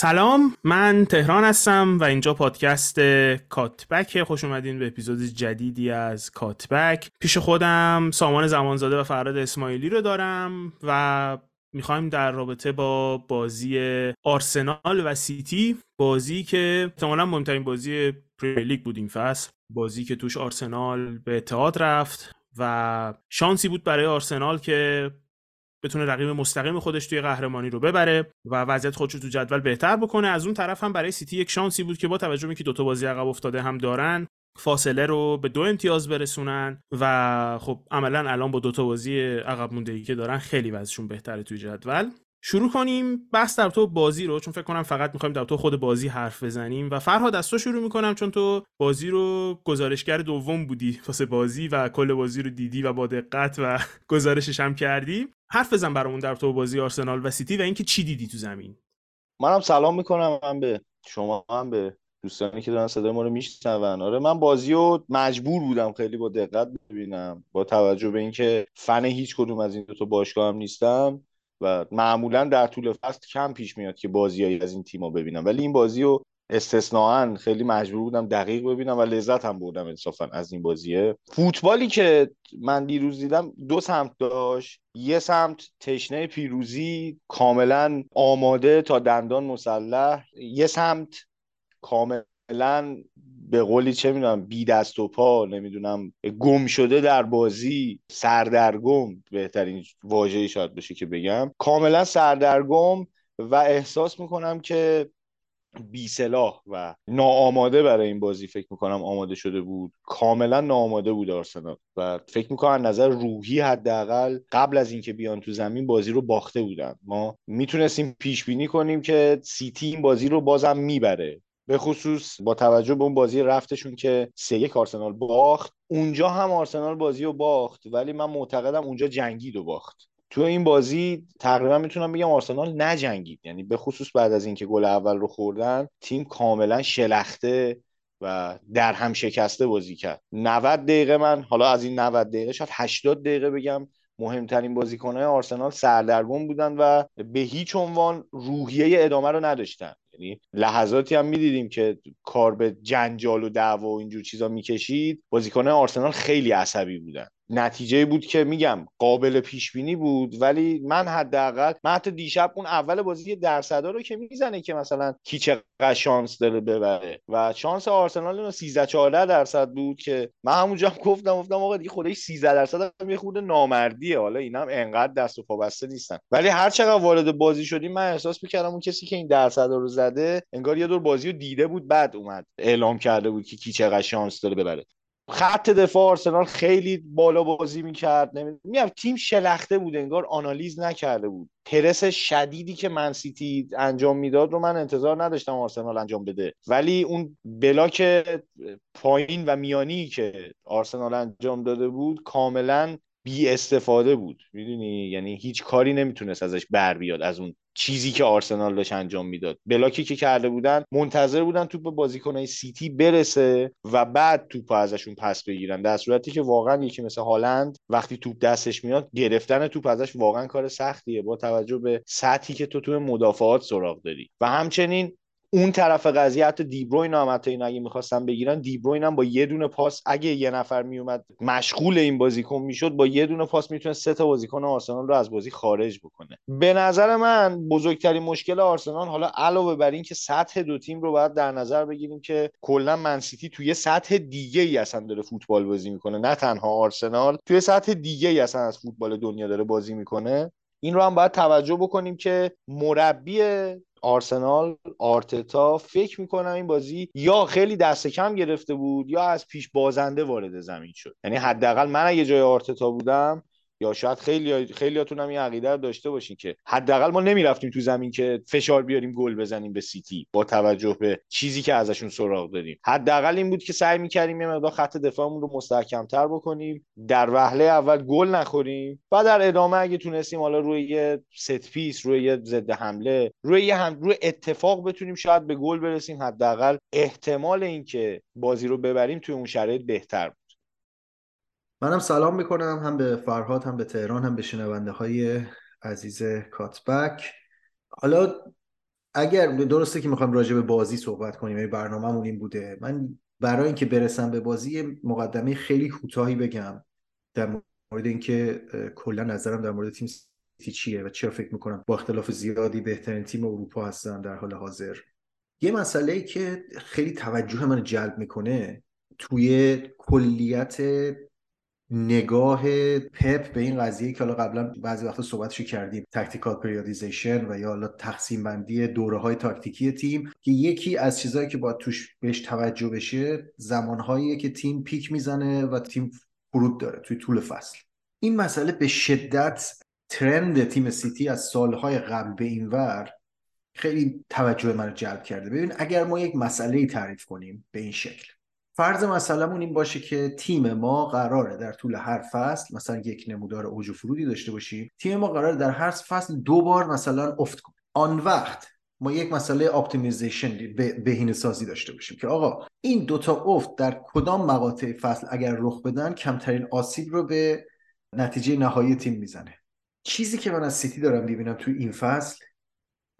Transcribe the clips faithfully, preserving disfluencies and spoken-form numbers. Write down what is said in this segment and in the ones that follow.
سلام، من تهران هستم و اینجا پادکست کاتبک. خوش اومدین به اپیزود جدیدی از کاتبک. پیش خودم سامان زمانزاده و فرهاد اسماعیلی رو دارم و میخوایم در رابطه با بازی آرسنال و سیتی، بازی که احتمالاً مهمترین بازی پرمیر لیگ بود این فصل، بازی که توش آرسنال به اتحاد رفت و شانسی بود برای آرسنال که بتونه رقیب مستقیم خودش توی قهرمانی رو ببره و وضعیت خودش رو تو جدول بهتر بکنه. از اون طرف هم برای سیتی یک شانسی بود که با توجه به اینکه دو تا بازی عقب افتاده هم دارن، فاصله رو به دو امتیاز برسونن و خب عملاً الان با دو تا بازی عقب موندگی که دارن خیلی وضعشون بهتره توی جدول. شروع کنیم بحث در تو بازی رو، چون فکر کنم فقط می‌خوایم در تو خود بازی حرف بزنیم و فرهاد از تو شروع می‌کنم چون تو بازی رو گزارشگر دوم بودی واسه بازی و کل بازی رو دیدی و با دقت و گزارشش هم کردی. حرف بزن برامون در تو بازی آرسنال و سیتی و اینکه چی دیدی تو زمین. منم سلام می‌کنم، من به شما، هم به دوستانی که دارن صدای ما رو میشنون. آره، من بازی رو مجبور بودم خیلی با دقت ببینم با توجه به اینکه فن هیچ کدوم از این دو تا باشگاه هم نیستم و معمولا در طول فصل کم پیش میاد که بازیایی از این تیم‌ها ببینم، ولی این بازی رو استثنااً خیلی مجبور بودم دقیق ببینم و لذت هم بردم انصافاً از این بازیه. فوتبالی که من دیروز دیدم دو سمت داشت، یه سمت تشنه پیروزی کاملاً آماده تا دندان مسلح، یه سمت کاملاً به قولی چه میدونم بی دست و پا، نمیدونم گم شده در بازی، سردرگم بهترین واژه‌ای شاید باشه که بگم، کاملا سردرگم و احساس میکنم که بی سلاح و ناآماده برای این بازی. فکر میکنم آماده شده بود، کاملا ناآماده بود آرسنال و فکر میکنم نظر روحی حداقل قبل از اینکه بیان تو زمین بازی رو باخته بودن. ما میتونستیم پیش بینی کنیم که سیتی این بازی رو بازم میبره، به خصوص با توجه به اون بازی رفتشون که سه یک آرسنال باخت. اونجا هم آرسنال بازی رو باخت ولی من معتقدم اونجا جنگید و باخت. تو این بازی تقریبا میتونم بگم آرسنال نجنگید، یعنی به خصوص بعد از اینکه گل اول رو خوردن تیم کاملا شلخته و در هم شکسته بازی کرد. نود دقیقه، من حالا از این نود دقیقه شاید هشتاد دقیقه بگم مهمترین بازیکن‌های آرسنال سردرگم بودن و به هیچ عنوان روحیه ادامه رو نداشتن. یعنی لحظاتی هم می‌دیدیم که کار به جنجال و دعوا و اینجور چیزا می‌کشید. بازیکن‌های آرسنال خیلی عصبی بودن. نتیجه بود که میگم قابل پیش بینی بود، ولی من حداقل من حتی دیشب اون اول بازی درصدا رو که میزنه که مثلا کی چقدر شانس داره ببره و شانس آرسنال اون سیزده چهارده درصد بود که من همونجا هم گفتم گفتم آقا دیگه خودش سیزده درصد هم یه خورده نامردیه، حالا اینا هم انقدر دست و پا بسته نیستن. ولی هر چقدر وارد بازی شدیم من احساس می‌کردم اون کسی که این درصدا رو زده انگار یه دور بازی رو دیده بود، بعد اومد اعلام کرده بود که کی چقدر شانس داره ببره. خط دفاع آرسنال خیلی بالا بازی میکرد، نمیدونم تیم شلخته بود، انگار آنالیز نکرده بود. پرس شدیدی که منسیتی انجام میداد رو من انتظار نداشتم آرسنال انجام بده، ولی اون بلاک پایین و میانی که آرسنال انجام داده بود کاملا بی استفاده بود، میدونی، یعنی هیچ کاری نمیتونست ازش بر بیاد از اون چیزی که آرسنال داشت انجام میداد. بلاکی که کرده بودن منتظر بودن توپ به بازیکنای سیتی برسه و بعد توپ ازشون پس بگیرن، در صورتی که واقعا یکی مثل هالند وقتی توپ دستش میاد گرفتن توپ ازش واقعا کار سختیه با توجه به سطحی که تو توی مدافعات سراغ داری. و همچنین اون طرف قضیه حتی دی بروینه هم حتی این اگه می‌خواستن بگیرن دی بروینه هم با یه دونه پاس، اگه یه نفر میومد مشغول این بازیکن میشد، با یه دونه پاس میتونه سه تا بازیکن آرسنال رو از بازی خارج بکنه. به نظر من بزرگترین مشکل آرسنال، حالا علاوه بر این که سطح دو تیم رو باید در نظر بگیریم که کلا منسیتی توی سطح دیگه‌ای اصلا داره فوتبال بازی میکنه، نه تنها آرسنال توی سطح دیگه‌ای اصلا از فوتبال دنیا داره بازی میکنه. این رو هم باید توجه بکنیم که مربی آرسنال آرتتا فکر میکنم این بازی یا خیلی دست کم گرفته بود یا از پیش بازنده وارد زمین شد. یعنی حداقل من اگه جای آرتتا بودم، یا شاید خیلی خیلیاتون هم این عقیده رو داشته باشین که حداقل ما نمیرفتیم تو زمین که فشار بیاریم گل بزنیم به سیتی با توجه به چیزی که ازشون سراغ داریم. حداقل این بود که سعی میکردیم یه مقدار خط دفاعمون رو مستحکم‌تر بکنیم، در وهله اول گل نخوریم و در ادامه اگه تونستیم حالا روی یه ست پیس، روی یه ضد حمله، روی یه هم روی اتفاق بتونیم شاید به گل برسیم، حداقل احتمال اینکه بازی رو ببریم توی اون شرایط بهتر. منم سلام میکنم هم به فرهاد، هم به تهران، هم به شنونده های عزیز کاتبک. حالا اگر درسته که میخوایم راجع به بازی صحبت کنیم، این برنامه‌مون این بوده، من برای اینکه برسم به بازی مقدمه خیلی کوتاهی بگم در مورد اینکه کلا نظرم در مورد تیم سیتی چیه و چرا فکر میکنم با اختلاف زیادی بهترین تیم اروپا هستن در حال حاضر. یه مسئله‌ای که خیلی توجه من جلب میکنه توی کلیت نگاه پپ به این قضیه که حالا قبلا بعضی وقتا صحبتشو کردیم، تاکتیکال پریودیزیشن و یا حالا تقسیم بندی دوره‌های تاکتیکی تیم، که یکی از چیزایی که باید توش بهش توجه بشه زمانهاییه که تیم پیک میزنه و تیم فرود داره توی طول فصل. این مسئله به شدت ترند تیم سیتی از سالهای قبل به اینور خیلی توجه منو جلب کرده. ببین اگر ما یک مسئله‌ای تعریف کنیم به این شکل، فرض مسئله‌مون این باشه که تیم ما قراره در طول هر فصل مثلا یک نمودار اوج و فرودی داشته باشیم، تیم ما قراره در هر فصل دو بار مثلا افت کنه. آن وقت ما یک مسئله اپتیمیزیشن بهینه‌سازی داشته باشیم که آقا این دوتا افت در کدام مقاطع فصل اگر رخ بدن کمترین آسیب رو به نتیجه نهایی تیم میزنه. چیزی که من از سیتی دارم می‌بینم تو این فصل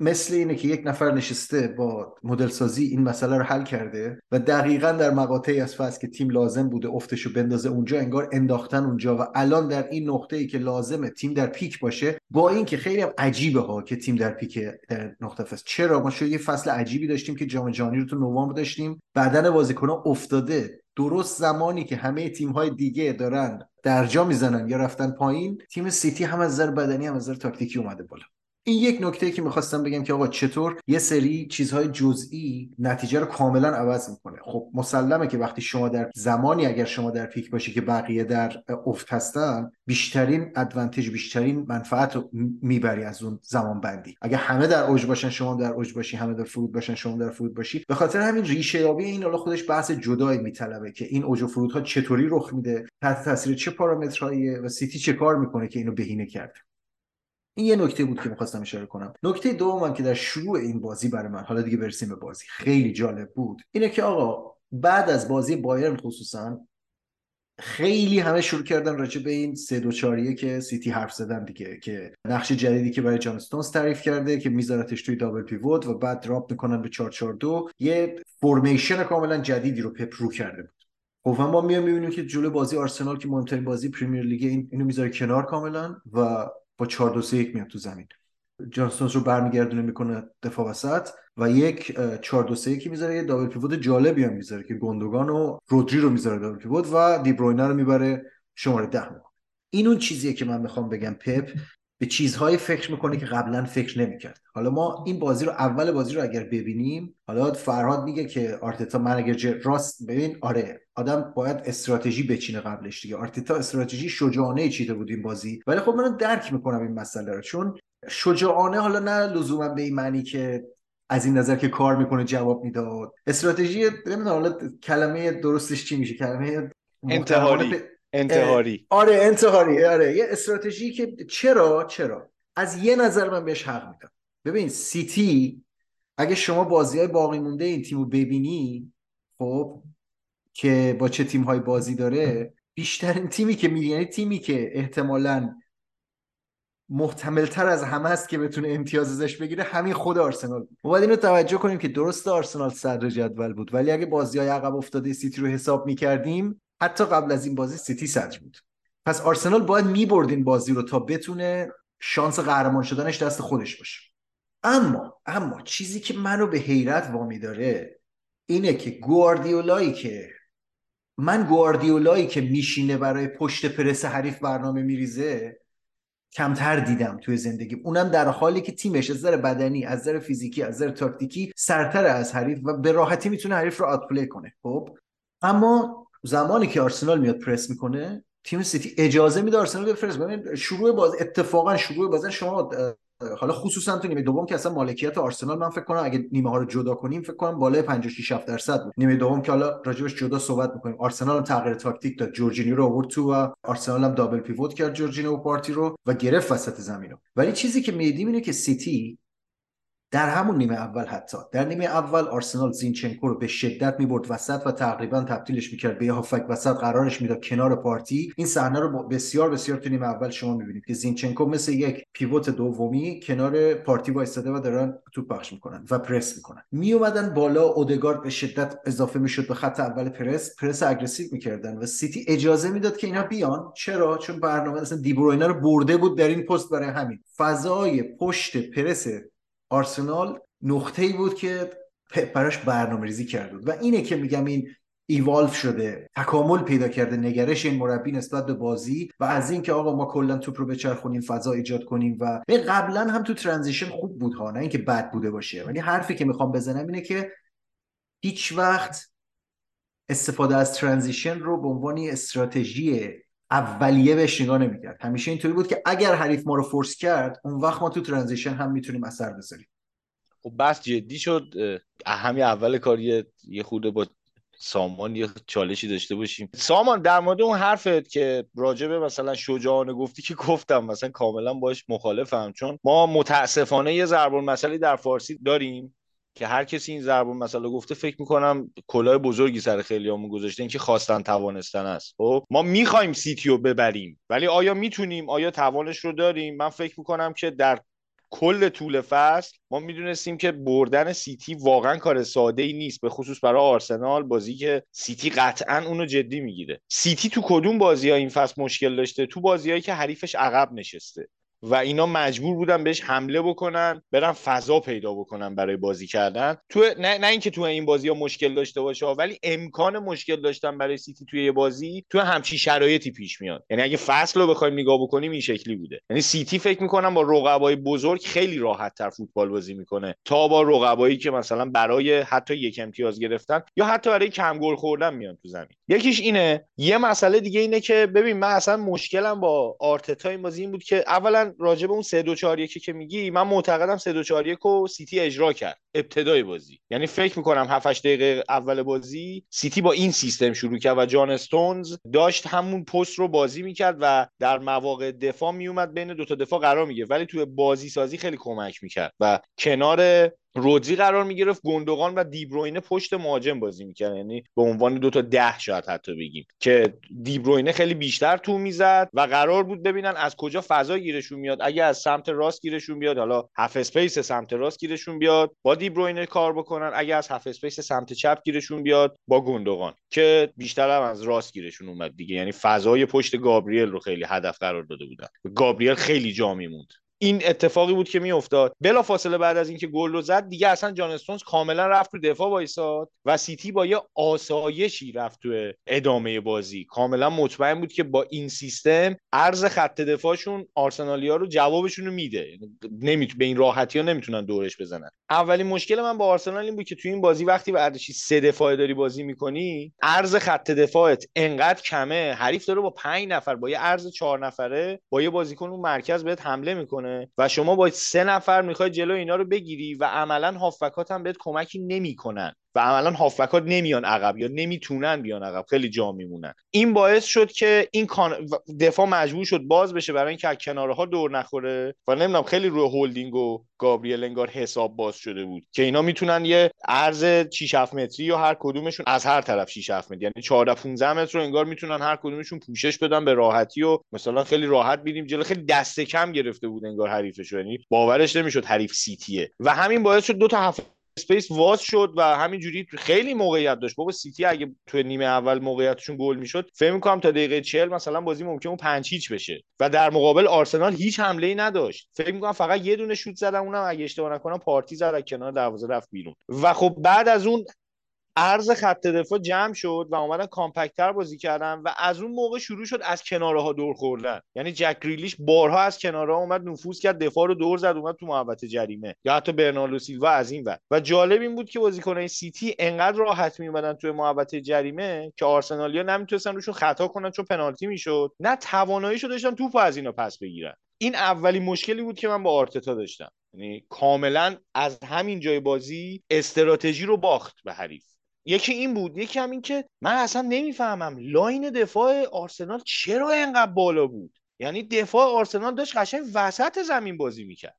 مثل اینه که یک نفر نشسته با مدل سازی این مسئله رو حل کرده و دقیقاً در مقاطعی از فصل که تیم لازم بوده افتشو بندازه اونجا، انگار انداختن اونجا و الان در این نقطه‌ای که لازمه تیم در پیک باشه، با این که خیلی عجیبه ها که تیم در پیک در نقطه فصل. چرا ما شو یه فصل عجیبی داشتیم که جام جهانی رو تو نوامبر داشتیم، بدن بازیکن‌ها افتاده، درست زمانی که همه تیم‌های دیگه دارن درجا میزنن یا رفتن پایین، تیم سیتی هم از نظر بدنی هم از نظر تاکتیکی اومده بالا. این یک نکته که میخواستم بگم که آقا چطور یه سری چیزهای جزئی نتیجه رو کاملا عوض میکنه. خب مسلمه که وقتی شما در زمانی اگر شما در پیک باشی که بقیه در افت هستن، بیشترین ادوانتج، بیشترین منفعت رو میبری از اون زمان بندی. اگر همه در اوج باشن شما در اوج باشی، همه در فرود باشن شما در فرود باشی. به خاطر همین ریشه‌یابی این حالا خودش بحث جدایی میطلبه که این اوج و فرودها چطوری رخ میده، تحت تاثیر چه پارامترهایی و سیتی چه کار میکنه که اینو بهینه کرده. این یه نکته بود که می‌خواستم اشاره کنم. نکته دومم که در شروع این بازی برای من، حالا دیگه برسیم به بازی، خیلی جالب بود اینه که آقا بعد از بازی بایرن خصوصا خیلی همه شروع کردن راجع به این سه دو چهار یک که سیتی حرف زدن دیگه، که نقش جدیدی که برای جان استونز تعریف کرده که میذارتش توی دابل پیوت و بعد دراپ میکنن به چهار چهار دو، یه فرمیشن کاملا جدیدی رو پپ رو کرده بود. خب ما میایم می‌بینیم که جلوی بازی آرسنال که مهمترین بازی پرمیر لیگ این اینو میذاره کنار کاملا و با چهار دو سه یک میاد تو زمین. جانستونز رو برمیگردونه میکنه دفاع وسط و یک چهار دو سه یک میذاره، یه دابل پیوت جالبی هم میذاره که گوندوگان و رودری رو میذاره دابل پیوت و دی بروینه رو میبره شماره ده میکنه. این اون چیزیه که من میخوام بگم پپ به چیزهای فکر میکنه که قبلا فکر نمیکرد. حالا ما این بازی رو، اول بازی رو اگر ببینیم، حالا فرهاد میگه که آرتتا منیجر راست، ببین آره آدم باید استراتژی بچینه قبلش دیگه. آرتتا استراتژی شجاعانه چیده بود این بازی، ولی خب من درک میکنم این مسئله رو، چون شجاعانه حالا نه لزوما به این معنی که از این نظر که کار میکنه جواب میداد. استراتژی نمیدونم حالا کلمه درستش چی میشه، کلمه انتحاری انتحاری آره انتحاری آره یه استراتژی که چرا چرا از یه نظر من بهش حق میدم. ببین سیتی اگه شما بازی‌های باقی مونده این تیمو ببینی، خب که با چه تیم‌های بازی داره، بیشترین تیمی که می یعنی تیمی که احتمالاً محتمل‌تر از همه است که بتونه امتیاز ازش بگیره همین خود آرسنال. ما باید اینو توجه کنیم که درست آرسنال صدر جدول بود، ولی اگه بازی‌های عقب افتاده سیتی رو حساب می‌کردیم حتی قبل از این بازی سیتی صدر بود. پس آرسنال باید می‌برد این بازی رو تا بتونه شانس قهرمان شدنش دست خودش باشه. اما اما چیزی که منو به حیرت وامی داره اینه که گواردیولایی که من گواردیولایی که میشینه برای پشت پرس حریف برنامه میریزه کمتر دیدم توی زندگیم، اونم در حالی که تیمش از نظر بدنی، از نظر فیزیکی، از نظر تاکتیکی سرتر از حریف و به راحتی میتونه حریف رو آوت‌پلی کنه. خب اما زمانی که آرسنال میاد پرس میکنه، تیم سیتی اجازه میده آرسنال بفرست. ببین شروع باز اتفاقا شروع بازن شما، حالا خصوصا تو نیمه دوم که اصلا مالکیت آرسنال من فکر کنم اگه نیمه ها رو جدا کنیم فکر کنم بالای پنجاه و شش درصد بود. نیمه دوم که حالا راجبش جدا صحبت میکنیم، آرسنال هم تغییر تاکتیک داد، جورجینیو رو آورد تو و آرسنال هم دابل پیوت کرد جورجینیو و پارتی رو و گرفت وسط زمین رو. ولی چیزی که میدیم اینه که سیتی در همون نیمه اول حتی در نیمه اول آرسنال زینچنکو رو به شدت میبرد وسط و تقریبا تبدیلش میکرد به یه هافک وسط، قرارش میداد کنار پارتی. این صحنه رو بسیار بسیار تو نیمه اول شما میبینید که زینچنکو مثل یک پیوت دومی کنار پارتی وایساده و دارن توپ پخش میکنن و پرس میکنن. میومدن بالا، اودگارد به شدت اضافه میشد به خط اول پرس، پرس اگریسیو میکردن و سیتی اجازه میداد که اینا بیان. چرا؟ چون برنامه اصلا دی بروینه رو برده بود در این پست، برای همین فضای پشت پرس آرسنال نقطه‌ای بود که پپراش برنامه‌ریزی کرده بود و اینه که میگم این ایوالف شده، تکامل پیدا کرده نگرش این مربی نسبت به بازی و از این که آقا ما کلا توپ رو بچرخونیم، فضا ایجاد کنیم. و قبلا هم تو ترانزیشن خوب بود ها، نه اینکه بد بوده باشه، ولی حرفی که میخوام بزنم اینه که هیچ وقت استفاده از ترانزیشن رو به عنوان استراتژی اولیه بهش نگاه نمی‌کرد. همیشه اینطوری بود که اگر حریف ما رو فورس کرد، اون وقت ما تو ترانزیشن هم میتونیم اثر بذاریم. خب بس جدی شد. همین اول کار یه خورده با سامان یه چالشی داشته باشیم. سامان، در مورد اون حرفت که راجبه مثلا شجاعانه گفتی که گفتم مثلا کاملا باش مخالفم، چون ما متاسفانه یه ضرب المثلی در فارسی داریم که هر کسی این ضرب المثل رو گفته فکر میکنم کلاه بزرگی سر خیلیامون گذاشته، این که خواستن توانستن است. خب ما میخوایم سیتی رو ببریم، ولی آیا میتونیم؟ آیا توانش رو داریم؟ من فکر میکنم که در کل طول فصل ما میدونستیم که بردن سیتی واقعا کار ساده ای نیست، به خصوص برای آرسنال، بازی که سیتی قطعا اونو جدی میگیره. سیتی تو کدوم بازی‌ها این فصل مشکل داشته؟ تو بازی‌هایی که حریفش عقب نشسته و اینا مجبور بودن بهش حمله بکنن، برن فضا پیدا بکنن برای بازی کردن. تو نه, نه اینکه تو این بازی ها مشکل داشته باشه، ولی امکان مشکل داشتن برای سیتی توی یه بازی تو همچین شرایطی پیش میاد. یعنی اگه فصل رو بخوایم نگاه بکنیم این شکلی بوده. یعنی سیتی فکر میکنم با رقبای بزرگ خیلی راحت تر فوتبال بازی میکنه تا با رقبایی که مثلا برای حتی یک امتیاز گرفتن یا حتی برای کم گل خوردن میان تو زمین. یکیش اینه. یه مسئله دیگه اینه که ببین من اصلا مشکلم با آرتتا این بازی این بود که اولا راجع به اون سه دو چهار یک که میگی، من معتقدم سه دو چهار یک رو سیتی اجرا کرد ابتدای بازی. یعنی فکر میکنم هفت هشت دقیقه اول بازی سیتی با این سیستم شروع کرد و جان استونز داشت همون پست رو بازی میکرد و در مواقع دفاع میومد بین دوتا دفاع قرار میگرفت، ولی توی بازی سازی خیلی کمک میکرد و کنار رودری قرار میگرفت. گوندوگان و دی بروینه پشت مهاجم بازی میکرد، یعنی به عنوان دو تا ده شاید حتی بگیم که دی بروینه خیلی بیشتر تو میزد و قرار بود ببینن از کجا فضا گیرشون میاد. اگه از سمت راست گیرشون بیاد، حالا هاف اسپیس سمت راست گیرشون بیاد، با دی بروینه کار بکنن. اگه از هاف اسپیس سمت چپ گیرشون بیاد، با گوندوگان، که بیشتر هم از راست گیرشون اومد دیگه. یعنی فضای پشت گابریل رو خیلی هدف قرار داده بودن. گابریل خیلی جا میموند. این اتفاقی بود که می افتاد. بلافاصله بعد از اینکه گل رو زد دیگه اصلا جان استونز کاملا رفت تو دفاع وایساد و سیتی با یه آسایشی رفت تو ادامه بازی. کاملا مطمئن بود که با این سیستم عرض خط دفاعشون آرسنالیا رو جوابشون رو میده، نمیتونه به این راحتی‌ها نمیتونن دورش بزنن. اولین مشکل من با آرسنال این بود که تو این بازی وقتی به ارزش سه دفاعه داری بازی می‌کنی، عرض خط دفاعت انقدر کمه، حریف داره با پنج نفر با یه عرض چهار نفره با یه بازیکن اون مرکز بهت حمله میکنه و شما با سه نفر میخوای جلو اینا رو بگیری و عملا هافبکات هم بهت کمکی نمیکنن و عملا هافبکات نمیان عقب یا نمیتونن بیان عقب، خیلی جا میمونن. این باعث شد که این دفاع مجبور شد باز بشه برای اینکه از کنارها دور نخوره و نمیدونم خیلی روی هولدینگ و گابریل انگار حساب باز شده بود که اینا میتونن یه عرض شش هفت متری یا هر کدومشون از هر طرف شش هفت متری، یعنی چهارده پانزده متر رو انگار میتونن هر کدومشون پوشش بدن به راحتی و مثلا خیلی راحت بیریم جلو. خیلی دست کم گرفته بود انگار حریفش، یعنی باورش نمیشد حریف سیتیه و همین باعث شد دو تا هفت اسپیس واس شد و همینجوری خیلی موقعیت داشت. بابا سیتی اگه تو نیمه اول موقعیتشون گل میشد فکر می‌کنم تا دقیقه چهل مثلا بازی ممکنه اون پنج هیچ بشه و در مقابل آرسنال هیچ حمله‌ای نداشت. فکر می‌کنم فقط یه دونه شوت زدن، اونم اگه اشتباه نکنم پارتی زد از کنار دروازه رفت بیرون و خب بعد از اون عرض خط دفاع جمع شد و اومدن کامپکت‌تر بازی کردن و از اون موقع شروع شد از کنارها دور خوردن. یعنی جک ریلیش بارها از کنارها اومد نفوذ کرد، دفاع رو دور زد، اومد تو محوطه جریمه، یا حتی برناردو سیلوا از این ور. و جالب این بود که بازیکن‌های سیتی انقدر راحت میومدن توی محوطه جریمه که آرسنالیا نمیتونستن روشون خطا کنن، چون پنالتی میشد نه تواناییشو داشتن توپو از اینا پس بگیرن. این اولین مشکلی بود که من با آرتتا داشتم، یعنی کاملا از همین جای بازی استراتژی رو باخت به حریف. یکی این بود، یکی هم این که من اصلا نمیفهمم لاین دفاع آرسنال چرا اینقدر بالا بود. یعنی دفاع آرسنال داشت قشنگ وسط زمین بازی میکرد.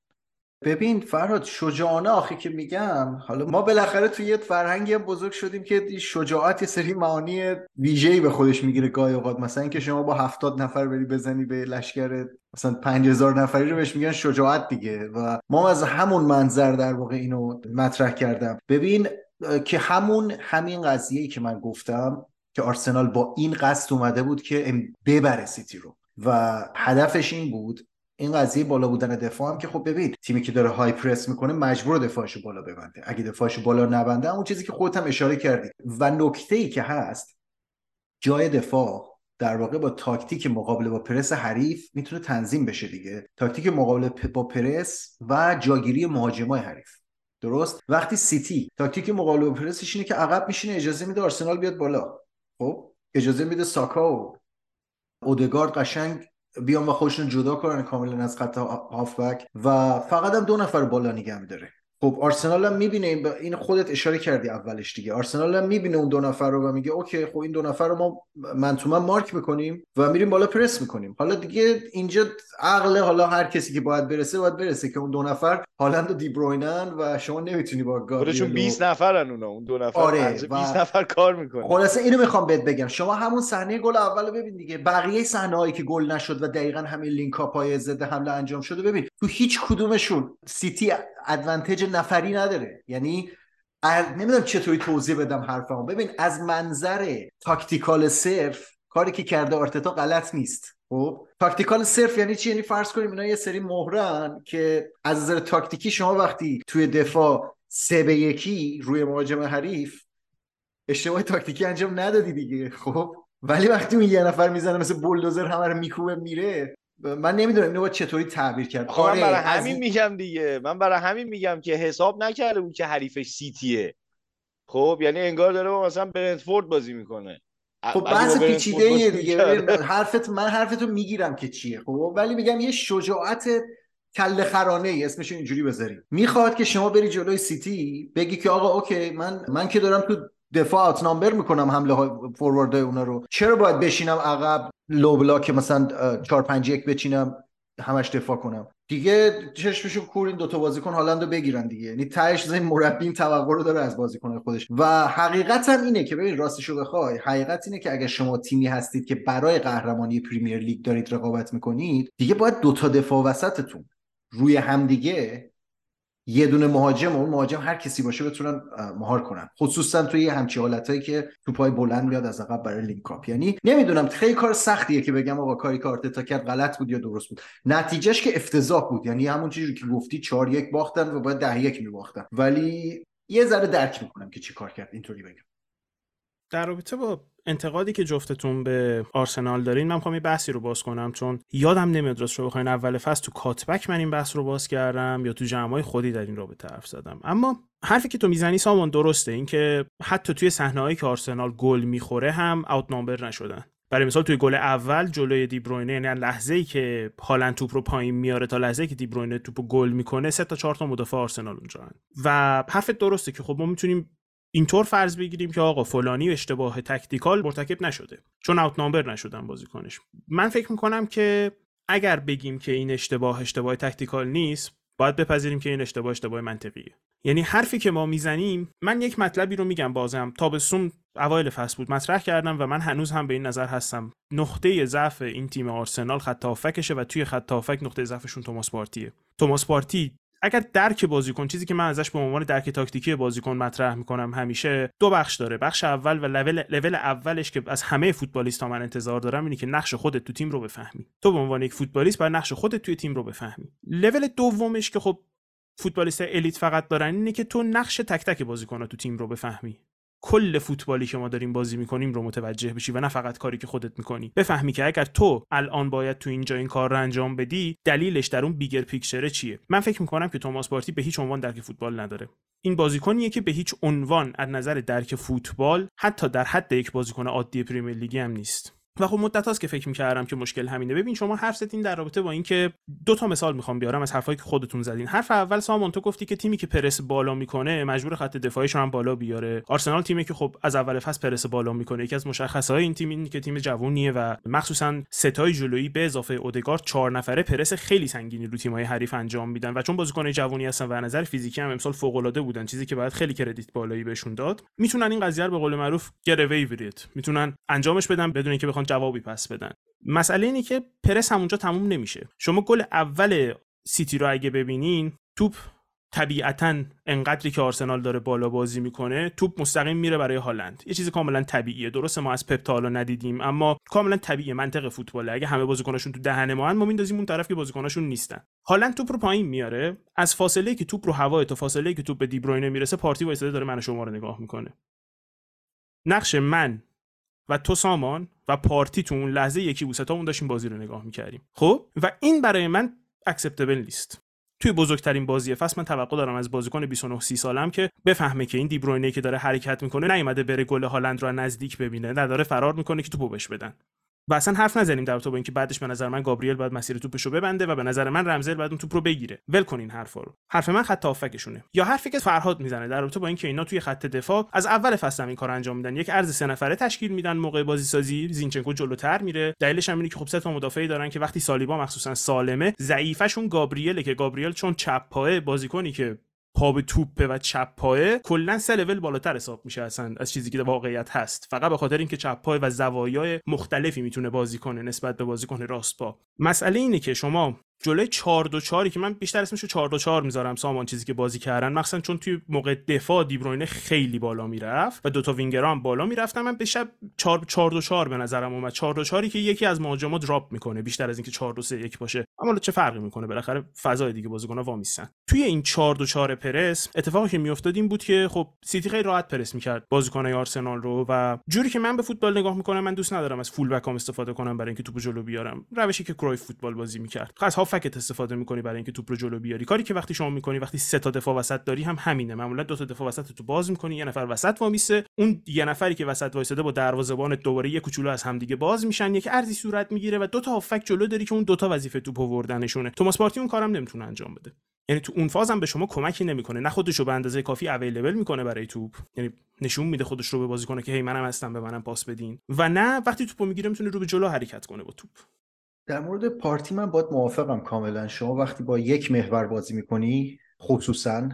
ببین فرهاد، شجاعانه آخه که میگم، حالا ما بالاخره توی یه فرهنگی بزرگ شدیم که شجاعت یه سری معانی ویژه‌ای به خودش میگیره گاهی اوقات. مثلا اینکه شما با هفتاد نفر بری بزنی به لشکر مثلا پنج هزار نفری رو بهش میگن شجاعت دیگه، و ما از همون منظر در واقع اینو مطرح کردم. ببین که همون همین قضیه‌ای که من گفتم که آرسنال با این قصد اومده بود که ببره سیتی رو و هدفش این بود. این قضیه بالا بودن دفاع هم که خب ببین تیمی که داره های پرس میکنه مجبور دفاعشو بالا ببنده، اگه دفاعشو بالا نبنده اون چیزی که خودت هم اشاره کردی و نکته‌ای که هست، جای دفاع در واقع با تاکتیک مقابله با پرس حریف میتونه تنظیم بشه دیگه. تاکتیک مقابله با پرس و جاگیری مهاجمای حریف. درست؟ وقتی سیتی تاکتیک مقابله با پرسش اینه که عقب میشینه، اجازه میده آرسنال بیاد بالا، خب اجازه میده ساکا و اودگارد قشنگ بیان و خودشون جدا کردن کاملا از خط هافبک و فقط هم دو نفر بالا نگه می‌داره. خب آرسنال هم می‌بینه این، خودت اشاره کردی اولش دیگه، آرسنال هم می‌بینه اون دو نفر رو و میگه اوکی خب این دو نفر رو ما من تو من مارک می‌کنیم و میریم بالا پرس می‌کنیم. حالا دیگه اینجا عقل حالا هر کسی که باید برسه باید برسه که اون دو نفر هالند و دی بروینن و شما نمیتونی با گابریل بیست نفرن اونا، اون دو نفر آره بیست نفر کار می‌کنه. خلاصه اینو می‌خوام بهت بگم، شما همون صحنه گل اولو ببین دیگه، بقیه صحنه‌هایی که گل نشد و دقیقاً همین لینک‌آپ‌های ضد حمله انجام شده ببین، تو هیچ کدومشون سیتی ادوانتج نفری نداره. یعنی نمیدونم چطوری توضیح بدم حرفمو. ببین از منظر تاکتیکال صرف کاری که کرده آرتتا غلط نیست. خب تاکتیکال صرف یعنی چی؟ یعنی فرض کنیم اینا یه سری مهرن که از نظر تاکتیکی شما وقتی توی دفاع سه به یکی روی مهاجم حریف اشتباه تاکتیکی انجام ندادی دیگه، خب ولی وقتی اون یه نفر میزنه مثل بولدوزر همه رو میکوبه میره، من نمیدونم اینو باید چطوری تعبیر کرد. خب آره من برای همین از... میگم دیگه، من برای همین میگم که حساب نکرده اون که حریفش سیتیه، خب یعنی انگار داره با مثلا بنتفورد بازی میکنه. خب بحث پیچیده دیگه، حرفت من حرفتو میگیرم که چیه، خب ولی میگم یه شجاعت کله خرانه ای اسمش اینجوری بذاریم، میخواد که شما بری جلوی سیتی بگی که آقا اوکی من من که دارم تو دفاع اوت نامبر میکنم حمله های فوروارد های اونا رو، چرا باید بشینم عقب لو بلاک مثلا چهار پنج یک بچینم همش دفاع کنم دیگه؟ چشمشو کور این دو تا بازیکن هالندو بگیرن دیگه. یعنی تهش زمین مربی این توقع رو داره از بازیکن‌های خودش و حقیقتا اینه که ببین راستشو بخوای، حقیقت اینه که اگر شما تیمی هستید که برای قهرمانی پریمیر لیگ دارید رقابت میکنید دیگه، باید دو تا دفاع وسطتون روی هم دیگه یه دونه مهاجم و اون مهاجم هر کسی باشه بتونن مهار کنن، خصوصا توی همچین حالتایی که توپای بلند میاد از عقب برای لینک اپ. یعنی نمیدونم خیلی کار سختیه که بگم آقا کاری که آرتتا کرد غلط بود یا درست بود، نتیجهش که افتضاح بود، یعنی همون چیزی که گفتی چهار یک باختن و باید ده یک می‌باختن، ولی یه ذره درک میکنم که چی کار کرد. اینطوری بگم در رابطه با انتقادی که جفتتون به آرسنال دارین، من می‌خوام یه بحثی رو باز کنم، چون یادم نمیاد راست رو بخواین اول فصل تو کاتبک من این بحث رو باز کردم یا تو جمع‌های خودی در این رابطه حرف زدم. اما حرفی که تو میزنی سامان درسته، این که حتی توی صحنه‌هایی که آرسنال گل میخوره هم اوت نامبر نشدن. برای مثال توی گل اول جلوی دی بروینه، یعنی لحظه‌ای که هالند توپ رو پایین میاره تا لحظه‌ای که دی بروینه توپو گل میکنه سه تا چهار تا مدافع آرسنال اونجاست. و حرفت درسته که خب ما می‌تونیم اینطور فرض بگیریم که آقا فلانی اشتباه تکتیکال مرتکب نشده چون اوت نامبر نشدن بازیکنش. من فکر میکنم که اگر بگیم که این اشتباه اشتباه تکتیکال نیست، باید بپذیریم که این اشتباه اشتباه منطقیه. یعنی حرفی که ما میزنیم، من یک مطلبی رو میگم بازم تابستون اوایل فصل بود مطرح کردم و من هنوز هم به این نظر هستم، نقطه ضعف این تیم آرسنال خط هافکشه و توی خط هافک نقطه ضعفشون توماس پارتیه. توماس پارتی اگر درک بازیکن، چیزی که من ازش به عنوان درک تاکتیکی بازیکن مطرح میکنم همیشه، دو بخش داره. بخش اول و لول لول اولش که از همه فوتبالیست‌ها من انتظار دارم اینه که نقش خودت تو تیم رو بفهمی. تو به عنوان یک فوتبالیست باید نقش خودت توی تیم رو بفهمی. لول دومش که خب فوتبالیست الیت فقط دارن اینه که تو نقش تک تک بازیکن‌ها تو تیم رو بفهمی. کل فوتبالی که ما داریم بازی میکنیم رو متوجه بشی و نه فقط کاری که خودت میکنی. بفهمی که اگر تو الان باید تو اینجا این کار رو انجام بدی، دلیلش در اون بیگر پیکچره چیه. من فکر میکنم که توماس پارتی به هیچ عنوان درک فوتبال نداره. این بازیکنیه که به هیچ عنوان از نظر درک فوتبال حتی در حد یک بازیکن عادی پریمیر لیگ هم نیست. و خب مدت هاست که فکر می‌کردم که مشکل همینه. ببین شما حرف زدین در رابطه با این که دو تا مثال می‌خوام بیارم از حرفایی که خودتون زدین. حرف اول سامان تو گفتی که تیمی که پرس بالا میکنه مجبور خط دفاعی‌ش هم بالا بیاره. آرسنال تیمی که خب از اول فصل پرس بالا میکنه، یکی از مشخص‌های این تیم اینه که تیم جوونیه و مخصوصاً ستای جلویی به اضافه اودگارد چهار نفره پرس خیلی سنگینی رو تیم‌های حریف انجام میدن و چون بازیکن‌های جوونی هستن و نظر فیزیکی هم امسال فوق‌العاده بودن، چیزی که باید خیلی کردیت بالایی بهشون داد، میتونن این قضیه رو به قول معروف گروی برید، میتونن انجامش بدن بدون اینکه بخوان جوابی پس بدن. مسئله اینه که پرس همونجا تموم نمیشه. شما گل اول سیتی رو اگه ببینین، توپ طبیعتاً انقدری که آرسنال داره بالا بازی میکنه، توپ مستقیم میره برای هالند. یه چیز کاملا طبیعیه. درسته ما از پپ تا حالا ندیدیم، اما کاملا طبیعیه، منطق فوتباله. اگه همه بازیکناشون تو دهن ما هن، ما میندازیم اون طرف که بازیکناشون نیستن. هالند توپ رو پایین میاره، از فاصله که توپ رو هوا تا فاصله که توپ به دی بروینه میرسه، پارتی وایساده داره من و شما رو نگاه میکنه. نقش من و تو سامان و پارتی تو اون لحظه یکی بوستامون داشتیم بازی رو نگاه میکردیم. خب و این برای من اکسپتبل نیست. توی بزرگترین بازی فصل من توقع دارم از بازیکن بیست و نه سی سالم که بفهمه که این دی بروینه که داره حرکت میکنه نیومده بره گل هالند رو نزدیک ببینه، نداره فرار میکنه که توپو بهش بدن. و اصلا حرف نزنیم در تو با اینکه بعدش به نظر من گابریل باید مسیر توپشو ببنده و به نظر من رمزدیل باید اون توپ رو بگیره. ول کن این حرفا رو. حرف من خط هافکشونه. یا حرفی که فرهاد میزنه در رابطه با اینکه اینا توی خط دفاع از اول فصل هم این کارو انجام میدن. یک عرض سه نفره تشکیل میدن موقع بازی سازی، زینچنکو جلوتر میره. دلیلش هم اینه که خب سه تا مدافعی دارن که وقتی سالیبا مخصوصا سالمه، ضعیفشون گابریله که گابریل چون چپ پایه بازیکنی که پا به توپه و چپ پایه کلا سه لول بالاتر حساب میشه اصلا از چیزی که واقعیت هست، فقط به خاطر اینکه چپ پای و زوایای مختلفی میتونه بازی کنه نسبت به بازیکن راست پا. مسئله اینه که شما جلوی چهار دو چهار که من بیشتر اسمشو چهار دو چهار میذارم سامان، چیزی که بازی کردن مخصوصا چون توی موقع دفاع دی بروینه خیلی بالا میرفت و دو تا وینگرها هم بالا میرفتن، من بیشتر چهار چهار دو چهار به نظرم اومد. چهار دو چهار که یکی از مهاجما دراپ میکنه بیشتر از اینکه چهار دو سه یک باشه، اما چه فرقی میکنه، بالاخره فضای دیگه بازیکن‌ها وامیسن. توی این چهار دو چهار پرس اتفاقی که میافتاد این بود که خب سیتی خیلی راحت پرس میکرد بازیکن‌های آرسنال رو و جوری که من به فوتبال نگاه میکنم من دوست ندارم از فول بک هم استفاده کنم برای اینکه توپو جلو بیارم. روشی که کرویف فوتبال بازی میکرد، فکت استفاده می‌کنی برای اینکه توپ رو جلو بیاری. کاری که وقتی شما می‌کنی وقتی سه تا دفاع وسط داری هم همینه. معمولا دو تا دفاع وسط تو باز می‌کنی، یه نفر وسط وامیسه، اون یه نفری که وسط وایساده با دروازه‌بان دوباره یه کوچولو از همدیگه باز میشن، یک ارزی صورت میگیره و دو تا هافک جلو داری که اون دو تا وظیفه توپ آوردنشونه. توماس پارتی اون کارم نمیتونه انجام بده. یعنی تو اون فازم به شما کمکی نمی‌کنه، نه خودشو به اندازه کافی اویلیبل می‌کنه برای توپ، یعنی نشون میده خودش رو به بازیکنه که هی منم هستم به منم پاس بدین، و نه وقتی توپو می‌گیره می‌تونه رو به جلو حرکت کنه با توپ. در مورد پارتی من باید موافقم کاملا. شما وقتی با یک محور بازی میکنی، خصوصا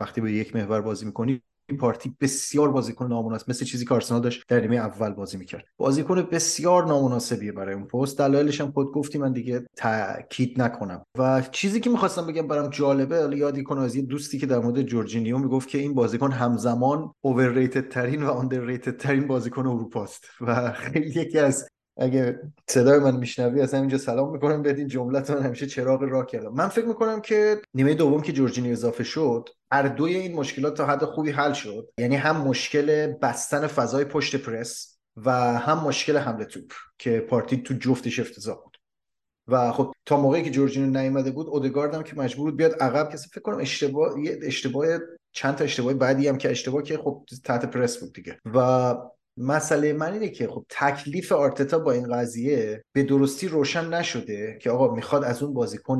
وقتی با یک محور بازی میکنی، پارتی بسیار بازیکن نامناسب، مثل چیزی که آرسنال داشت در نیمه اول بازی میکرد، بازیکن بسیار نامناسبیه برای اون پست. دلایلش هم خود گفتی، من دیگه تاکید نکنم. و چیزی که میخواستم بگم برام جالبه، یادی کنم از یه دوستی که در مورد جورجینیو میگفت که این بازیکن همزمان اورریتد ترین و آندرریتد ترین بازیکن اروپاست و خیلی یکی از، اگه صدای من میشنوی از همینجا سلام میکنم بدین، جملتون همیشه چراغ راه کردم. من فکر میکنم که نیمه دوم که جورجینیو اضافه شد، هر دوی این مشکلات تا حد خوبی حل شد. یعنی هم مشکل بستن فضای پشت پرس و هم مشکل حمله توپ که پارتی تو جفتش افتضاح بود. و خب تا موقعی که جورجینیو نیامده بود، اودگارد هم که مجبور بود بیاد عقب، کسی فکر کنم اشتباه اشتباه چند تا اشتباه بعدی هم که اشتباه که خب تحت پرس بود دیگه. و مسئله من اینه که خب تکلیف آرتتا با این قضیه به درستی روشن نشده که آقا میخواد از اون بازیکن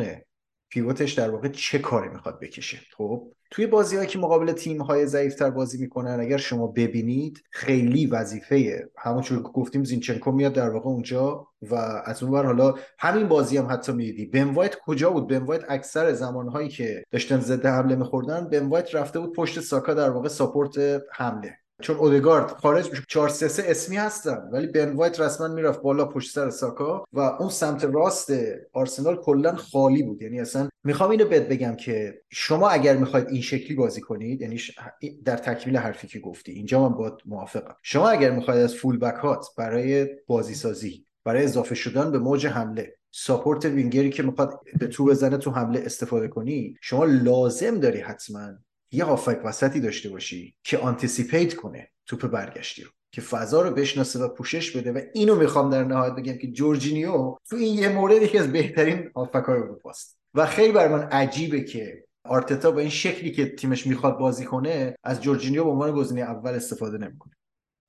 پیوتش در واقع چه کاری میخواد بکشه. خب توی بازی‌هایی که مقابل تیم‌های ضعیف‌تر بازی میکنن، اگر شما ببینید خیلی وظیفه، همونجوری که گفتیم زینچنکو میاد در واقع اونجا و از اون ور حالا همین بازی هم حتی میدیدی بن وایت کجا بود؟ بن وایت اکثر زمانهایی که داشتن ضد حمله میخوردن، بن وایت رفته بود پشت ساکا در واقع ساپورت حمله، چون اودگارد خارج میشه. چهار سه سه اسمی هستن، ولی بن وایت رسما میرفت بالا پشت سر ساکا و اون سمت راست آرسنال کلا خالی بود. یعنی اصلا میخوام اینو بهت بگم که شما اگر میخواید این شکلی بازی کنید، یعنی در تکمیل حرفی که گفتی اینجا من باهات موافقم، شما اگر میخواید از فول بک هات برای بازی سازی، برای اضافه شدن به موج حمله، ساپورت وینگری که میخواد به تو بزنه تو حمله استفاده کنی، شما لازم داری حتما یه هافک وسطی داشته باشی که آنتیسیپیت کنه توپ برگشتی رو، که فضا رو بشناسه و پوشش بده. و اینو میخوام در نهایت بگم که جورجینیو تو این یه مورد یکی از بهترین هافک‌های اروپاست و خیلی بر من عجیبه که آرتتا با این شکلی که تیمش میخواد بازی کنه از جورجینیو به عنوان گزینه اول استفاده نمیکنه.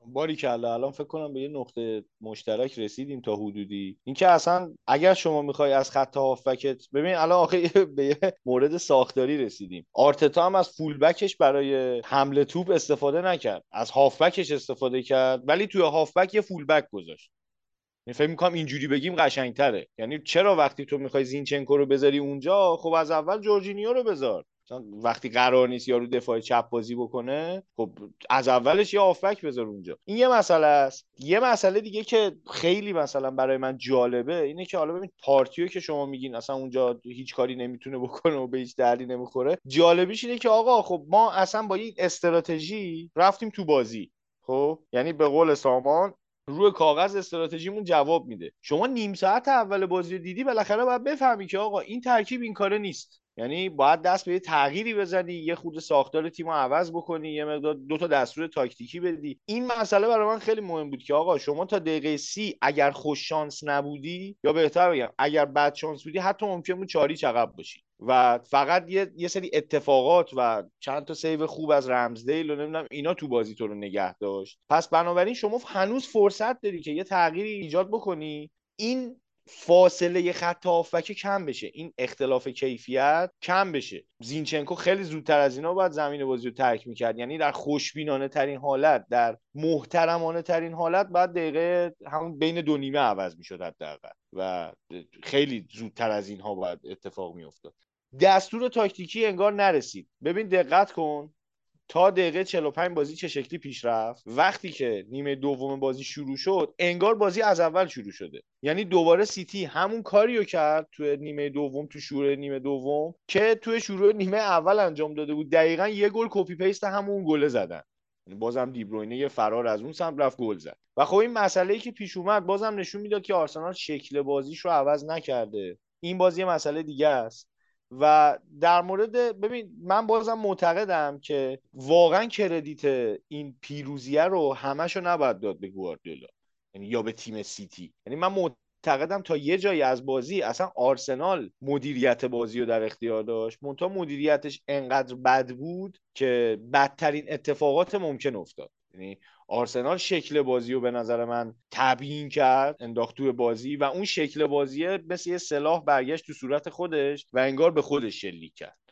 باریکلا. الان فکر کنم به یه نقطه مشترک رسیدیم تا حدودی. اینکه اصلا اگر شما میخوای از خط هافبکت ببین، الان آخه به یه مورد ساختاری رسیدیم. آرتتا هم از فولبکش برای حمله توپ استفاده نکرد، از هافبکش استفاده کرد، ولی توی هافبک یه فولبک گذاشت. من فکر می‌کنم اینجوری بگیم قشنگ‌تره. یعنی چرا وقتی تو می‌خوای زینچنکو رو بذاری اونجا، خب از اول جورجینیو رو بذار. چون وقتی قرار نیست یارو دفاع چپ بازی بکنه، خب از اولش یه هافبک بذار اونجا. این یه مسئله است. یه مسئله دیگه که خیلی مثلا برای من جالبه اینه که حالا ببین پارتیو که شما میگین اصلا اونجا هیچ کاری نمیتونه بکنه و به هیچ دردی نمیخوره، جالبیش اینه که آقا خب ما اصلا با این استراتژی رفتیم تو بازی. خب یعنی به قول سامان روی کاغذ استراتژیمون جواب میده. شما نیم ساعت اول بازی رو دیدی، بالاخره باید بفهمی که آقا این ترکیب این کاره نیست. یعنی باید دست به یه تغییری بزنی، یه خود ساختار تیمو عوض بکنی، یه مقدار دو تا دستور تاکتیکی بدی. این مسئله برای من خیلی مهم بود که آقا شما تا دقیقه سی اگر خوش شانس نبودی، یا بهتر بگم اگر بد شانس بودی، حتی ممکن بود چاری چقب باشی و فقط یه یه سری اتفاقات و چند تا سیو خوب از رمزدیل و نمیدونم اینا تو بازی تو رو نگه داشت. پس بنابراین شما هنوز فرصت داری که یه تغییری ایجاد بکنی، این فاصله خط هافبک کم بشه، این اختلاف کیفیت کم بشه. زینچنکو خیلی زودتر از اینا باید زمین بازی رو ترک میکرد. یعنی در خوشبینانه ترین حالت، در محترمانه ترین حالت بعد دقیقه همون بین دو نیمه عوض میشد حداقل، و خیلی زودتر از اینها باید اتفاق میافتاد. دستور تاکتیکی انگار نرسید. ببین دقت کن تا دقیقه چهل و پنج بازی چه شکلی پیش رفت. وقتی که نیمه دوم بازی شروع شد انگار بازی از اول شروع شده. یعنی دوباره سیتی همون کاریو کرد توی نیمه دوم، تو شروع نیمه دوم که توی شروع نیمه اول انجام داده بود. دقیقاً یه گل کپی پیست همون گله زدن. یعنی بازم دی بروینه یه فرار از اون سمت رفت گل زد. و خب این مسئله‌ای که پیش اومد بازم نشون میداد که آرسنال شکل بازیش رو عوض نکرده. این بازی یه مسئله دیگه است. و در مورد ببین من بازم معتقدم که واقعا کردیت این پیروزیه رو همشو نباید داد به گواردیولا، یعنی یا به تیم سیتی. یعنی من معتقدم تا یه جایی از بازی اصلا آرسنال مدیریت بازی رو در اختیار داشت، منتها مدیریتش انقدر بد بود که بدترین اتفاقات ممکن افتاد. یعنی آرسنال شکل بازی رو به نظر من تبیین کرد، انداخت توی بازی و اون شکل بازیه مثل یه سلاح برگشت تو صورت خودش و انگار به خودش شلیک کرد.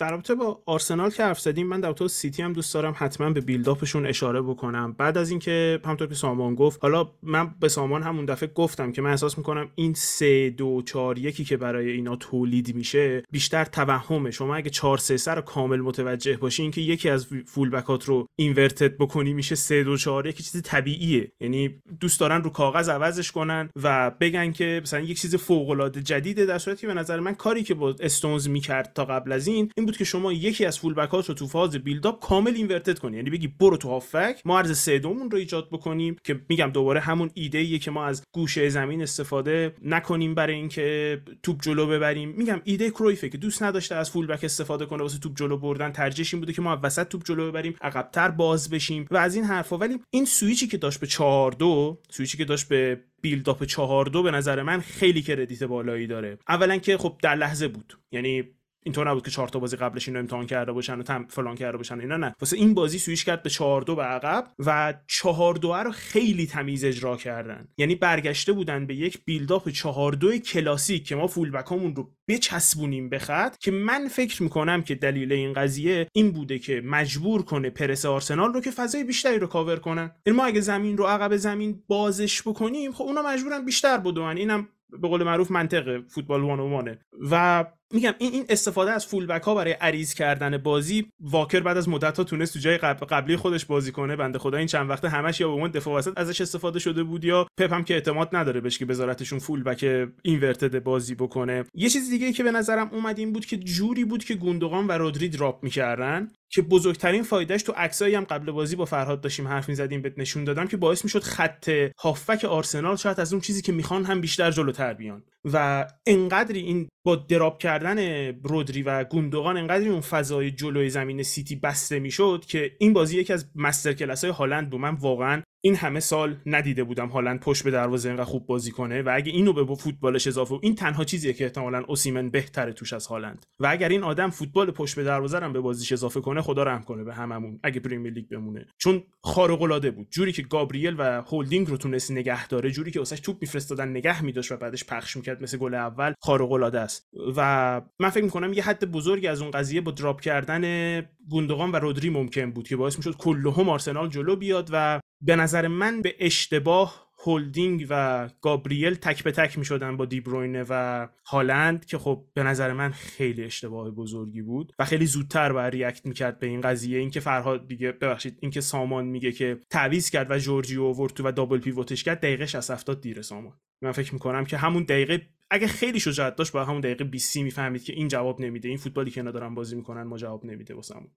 در رابطه با آرسنال که حرف زدیم، من در رابطه با سیتی هم دوست دارم حتما به بیلداپشون اشاره بکنم. بعد از اینکه همونطور که سامان گفت، حالا من به سامان همون دفعه گفتم که من احساس میکنم این سه دو چهار یکی که برای اینا تولید میشه بیشتر توهمه. شما اگه چهار سه سه رو کامل متوجه باشین که یکی از فولبکات رو اینورتد بکنی میشه سه دو چهار یک، چیز طبیعیه. یعنی دوست دارن رو کاغذ عوضش کنن و بگن که مثلا یک چیز فوق العاده جدیده، در صورتی که به نظر من کاری که با استونز میکرد تا قبل از این بود که شما یکی از فولبک‌هات رو تو فاز بیلداپ کامل اینورتد کنی. یعنی بگی برو تو هافک، ما عرض سه دومون رو ایجاد بکنیم که میگم دوباره همون ایده‌ایه که ما از گوشه زمین استفاده نکنیم برای اینکه توپ جلو ببریم. میگم ایده کرویفه که دوست نداشته از فولبک استفاده کنه واسه توپ جلو بردن، ترجیحش این بوده که ما وسط توپ جلو ببریم، عقب‌تر باز بشیم و از این حرفا. ولی این سوئیچی که داشت به چهار دو، سوئیچی که داشت به بیلداپ چهار دو به نظر من خیلی کردیت بالایی داره. اولا که خب در لحظه بود، یعنی اینطور نبود که چهار تا بازی قبلش اینو امتحان کرده باشن و تام فلان کرده باشن، اینا نه. واسه این بازی سوئیچ کرد به چهار دو به عقب و چهار دو رو خیلی تمیز اجرا کردن. یعنی برگشته بودن به یک بیلداپ چهار دو کلاسیک که ما فول بکامون رو بچسبونیم به خط، که من فکر میکنم که دلیل این قضیه این بوده که مجبور کنه پرس آرسنال رو که فضای بیشتری رو کاور کنن. یعنی ما اگه زمین رو عقب زمین بازش بکنیم، خب اونا مجبورن بیشتر بدون. اینم به قول معروف منطقه فوتبال وان وانه. و میگم این این استفاده از فولبک ها برای عریض کردن بازی، واکر بعد از مدت ها تونست تو جای قبل قبلی خودش بازی کنه. بنده خدا این چند وقته همش یا به عنوان دفاع وسط ازش استفاده شده بود، یا پپ هم که اعتماد نداره بهش که بذارتشون فولبک اینورتد بازی بکنه. یه چیز دیگه که به نظرم اومد این بود که جوری بود که گوندوگان و رودری دراپ می‌کردن که بزرگترین فایدهش تو عکسایی هم قبل بازی با فرهاد داشتیم حرف می‌زدیم بهت نشون دادم که باعث می‌شد خط هافبک آرسنال شاید از اون چیزی که می‌خوان هم بیشتر جلوتر بیان. و انقدری این با دراپ کردن رودری و گوندوگان انقدری اون فضای جلوی زمین سیتی بسته میشد که این بازی یکی از مستر کلاس‌های هالند بود. من واقعا این همه سال ندیده بودم هالند پشت به دروازه اینقدر خوب بازی کنه و اگه اینو به فوتبالش اضافه و این تنها چیزیه که احتمالاً اوسیمن بهتره توش از هالند و اگر این آدم فوتبال پشت به دروازه هم به بازیش اضافه کنه خدا رحم کنه به هممون اگه پریمیر لیگ بمونه، چون خارق العاده بود جوری که گابریل و هولدینگ رو تونست نگه داره، جوری که واسش توپ میفرستادن نگه می‌داشت و بعدش پخش می‌کرد مثل گل اول، خارق العاده است. و من فکر می‌کنم یه حد بزرگی از اون قضیه با دراپ کردن گوندوگان و رودری ممکن بود که باعث می‌شد کلهم آرسنال جلو بیاد و به نظر من به اشتباه هولدینگ و گابریل تک به تک می شدن با دی بروینه و هالند که خب به نظر من خیلی اشتباه بزرگی بود و خیلی زودتر باید ریاکت می کرد به این قضیه. این که فرهاد دیگه ببخشید این که سامان میگه که تعویض کرد و جورجینیو آورد تو و دابل پیوتش کرد دقیقه شصت هفتاد دیره سامان. من فکر می کنم که همون دقیقه اگه خیلی شجاعت داشت با همون دقیقه بیست میفهمید که این جواب نمیده، این فوتبالی که اینا دارن بازی میکنن ما جواب نمیده واسمون.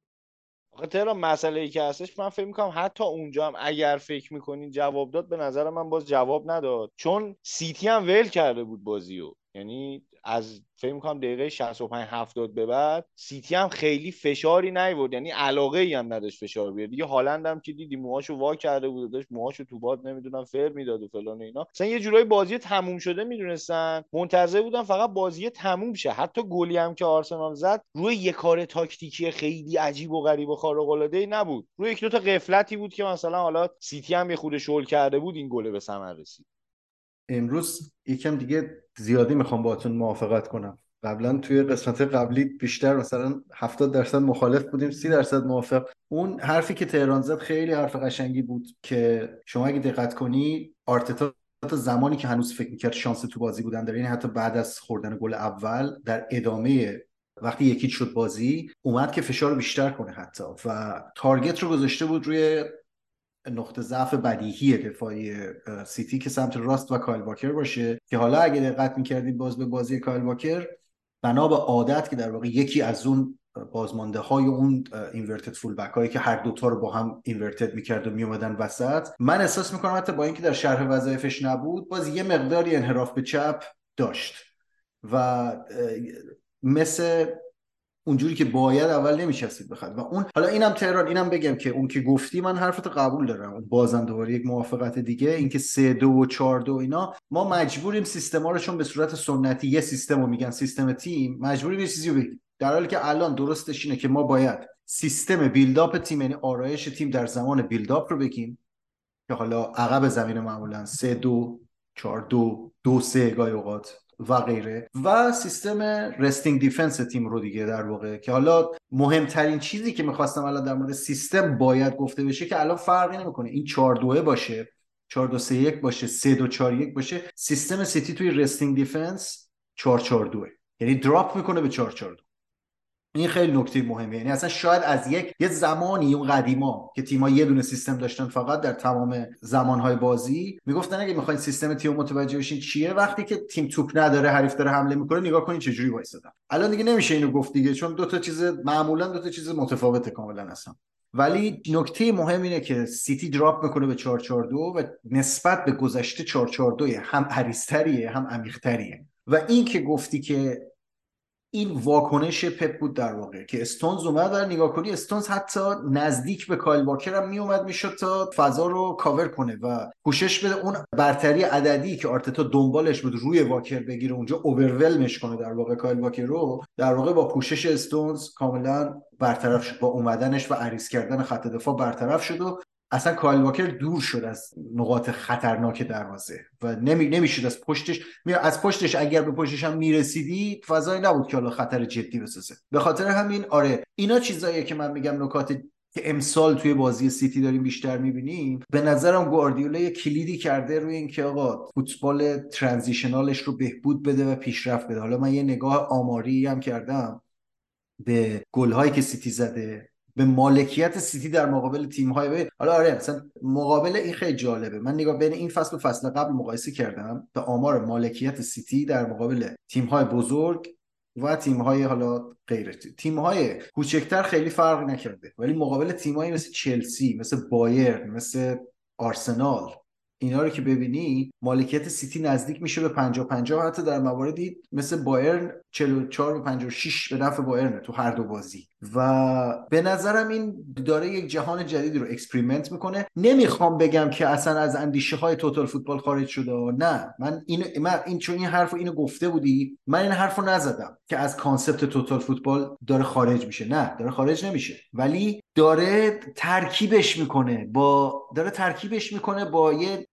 خاطر مسئله‌ای که هستش من فکر می‌کنم حتی اونجا هم اگر فکر می‌کنین جواب داد به نظر من باز جواب نداد، چون سیتی هم ول کرده بود بازیو، یعنی از فکر می‌کنم دقیقه شصت و پنج هفتاد به بعد سیتی هم خیلی فشاری نیورد، یعنی علاقه‌ای هم نداشت فشار بیاره دیگه. هالند هم که دیدی موهاشو وا کرده بود، داشت موهاشو تو باد نمیدونم فر میداد و فلان اینا، مثلا یه جورایی بازی تموم شده میدونستن، منتظر بودن فقط بازی تموم شه. حتی گلی هم که آرسنال زد روی یه کار تاکتیکی خیلی عجیب و غریب و خارق العاده نبود، روی یک دو تا غفلتی بود که مثلا حالا سیتی هم یه خود شل کرده بود این گل به ثمر رسید. امروز یکم دیگه زیادی میخوام باهاتون موافقت کنم. قبلا توی قسمت قبلی بیشتر مثلا هفتاد درصد مخالف بودیم، سی درصد موافق. اون حرفی که تهران زد خیلی حرف قشنگی بود که شما اگه دقت کنی آرتتا تا زمانی که هنوز فکر میکرد شانس تو بازی بودن داره، یعنی حتی بعد از خوردن گل اول در ادامه وقتی یکی شد بازی اومد که فشار رو بیشتر کنه حتی و تارگت رو گذاشته بود روی نقطه ضعف بدیهی دفاعی سیتی که سمت راست و کایل واکر باشه که حالا اگه دقت می‌کردید باز به بازی کایل واکر بنا به عادت که در واقع یکی از اون بازمانده‌های اون اینورتد فول بک هایی که هر دوتا رو با هم اینورتد می‌کرد و میومدن وسط، من احساس می‌کنم حتی با اینکه در شرح وظایفش نبود باز یه مقداری انحراف به چپ داشت و مثل اونجوری که باید اول نمی‌چسید بخواد. و اون حالا اینم تهران اینم بگم که اون که گفتی من حرفت قبول دارم، اون بازم دوباره یک موافقت دیگه، این که سه دو و چهار دو اینا ما مجبوریم سیستما رو چون به صورت سنتی یه سیستمو میگن سیستم تیم مجبوریم یه چیزیو بگیم، در حالی که الان درستش اینه که ما باید سیستم بیلداپ تیم یعنی آرایش تیم در زمان بیلداپ رو بگیم که حالا عقب زمین معمولا سه دو چهار دو دو سه گاهی اوقات و غیره و سیستم رستینگ دیفنس تیم رو دیگه در واقع که حالا مهمترین چیزی که می‌خواستم الان در مورد سیستم باید گفته بشه که الان فرقی نمی‌کنه این چهار دو باشه چهار دو سه یک باشه سه دو چهار یک باشه، سیستم سیتی توی رستینگ دیفنس چهار چهار دو یعنی دراپ میکنه به چهار چهار دو. این خیلی نکته مهمه، یعنی اصلا شاید از یک یه زمانی اون قدیما که تیم‌ها یه دونه سیستم داشتن فقط در تمام زمان‌های بازی میگفتن اگه می‌خواید سیستم تیم متوجه بشین چیه وقتی که تیم توپ نداره حریف داره حمله می‌کنه نگاه کنین چه جوری وایسادن. الان دیگه نمیشه اینو گفت دیگه، چون دو تا چیز معمولاً دو تا چیز متفاوته کاملاً اصلا. ولی نکته مهم اینه که سیتی دراپ میکنه به چهار چهار دو و نسبت به گذشته چهار چهار دو هم حریص‌تریه هم عمیق‌تریه. و این که گفتی که این واکنش پپ بود در واقع که استونز اومد و نگاه کنی استونز حتی نزدیک به کایل واکر هم می اومد میشد تا فضا رو کاور کنه و کوشش بده اون برتری عددی که آرتتا دنبالش بود روی واکر بگیره اونجا اوورولمش کنه در واقع کایل واکر رو، در واقع با کوشش استونز کاملا برطرف شد، با اومدنش و عریض کردن خط دفاع برطرف شد و اصلا کایل واکر دور شد از نقاط خطرناک دروازه و نمی نمیشد از پشتش می از پشتش اگر به پشتش هم میرسیدی فضایی نبود که حالا خطر جدی بسازه. به خاطر همین آره اینا چیزاییه که من میگم نکات که امسال توی بازی سیتی داریم بیشتر میبینیم. به نظرم گواردیولا یه کلیدی کرده روی این که آقا فوتبال ترانزیشنالش رو بهبود بده و پیشرفت بده. حالا من یه نگاه آماری هم کردم به گل‌هایی که سیتی زده، به مالکیت سیتی در مقابل تیم‌های حالا آره مثلا مقابل این خیلی جالبه. من نگاه بین این فصل و فصل قبل مقایسه کردم به آمار مالکیت سیتی در مقابل تیم‌های بزرگ و تیم‌های حالا غیر تیم‌های کوچکتر خیلی فرق نکرده، ولی مقابل تیم‌های مثل چلسی، مثل بایرن، مثل آرسنال اینا رو که ببینی مالکیت سیتی نزدیک میشه به پنجاه پنجاه، حتی در مواردی مثل بایرن چهل و چهار و پنجاه و شش به نفع بایرن تو هر دو بازی و به نظرم این داره یک جهان جدیدی رو اکسپریمنت میکنه. نمیخوام بگم که اصلا از اندیشه های توتال فوتبال خارج شده، نه، من این من این چون این حرفو اینو گفته بودی، من این حرفو نزدم که از کانسپت توتال فوتبال داره خارج میشه، نه داره خارج نمیشه، ولی داره ترکیبش میکنه با داره ترکیبش میکنه با یه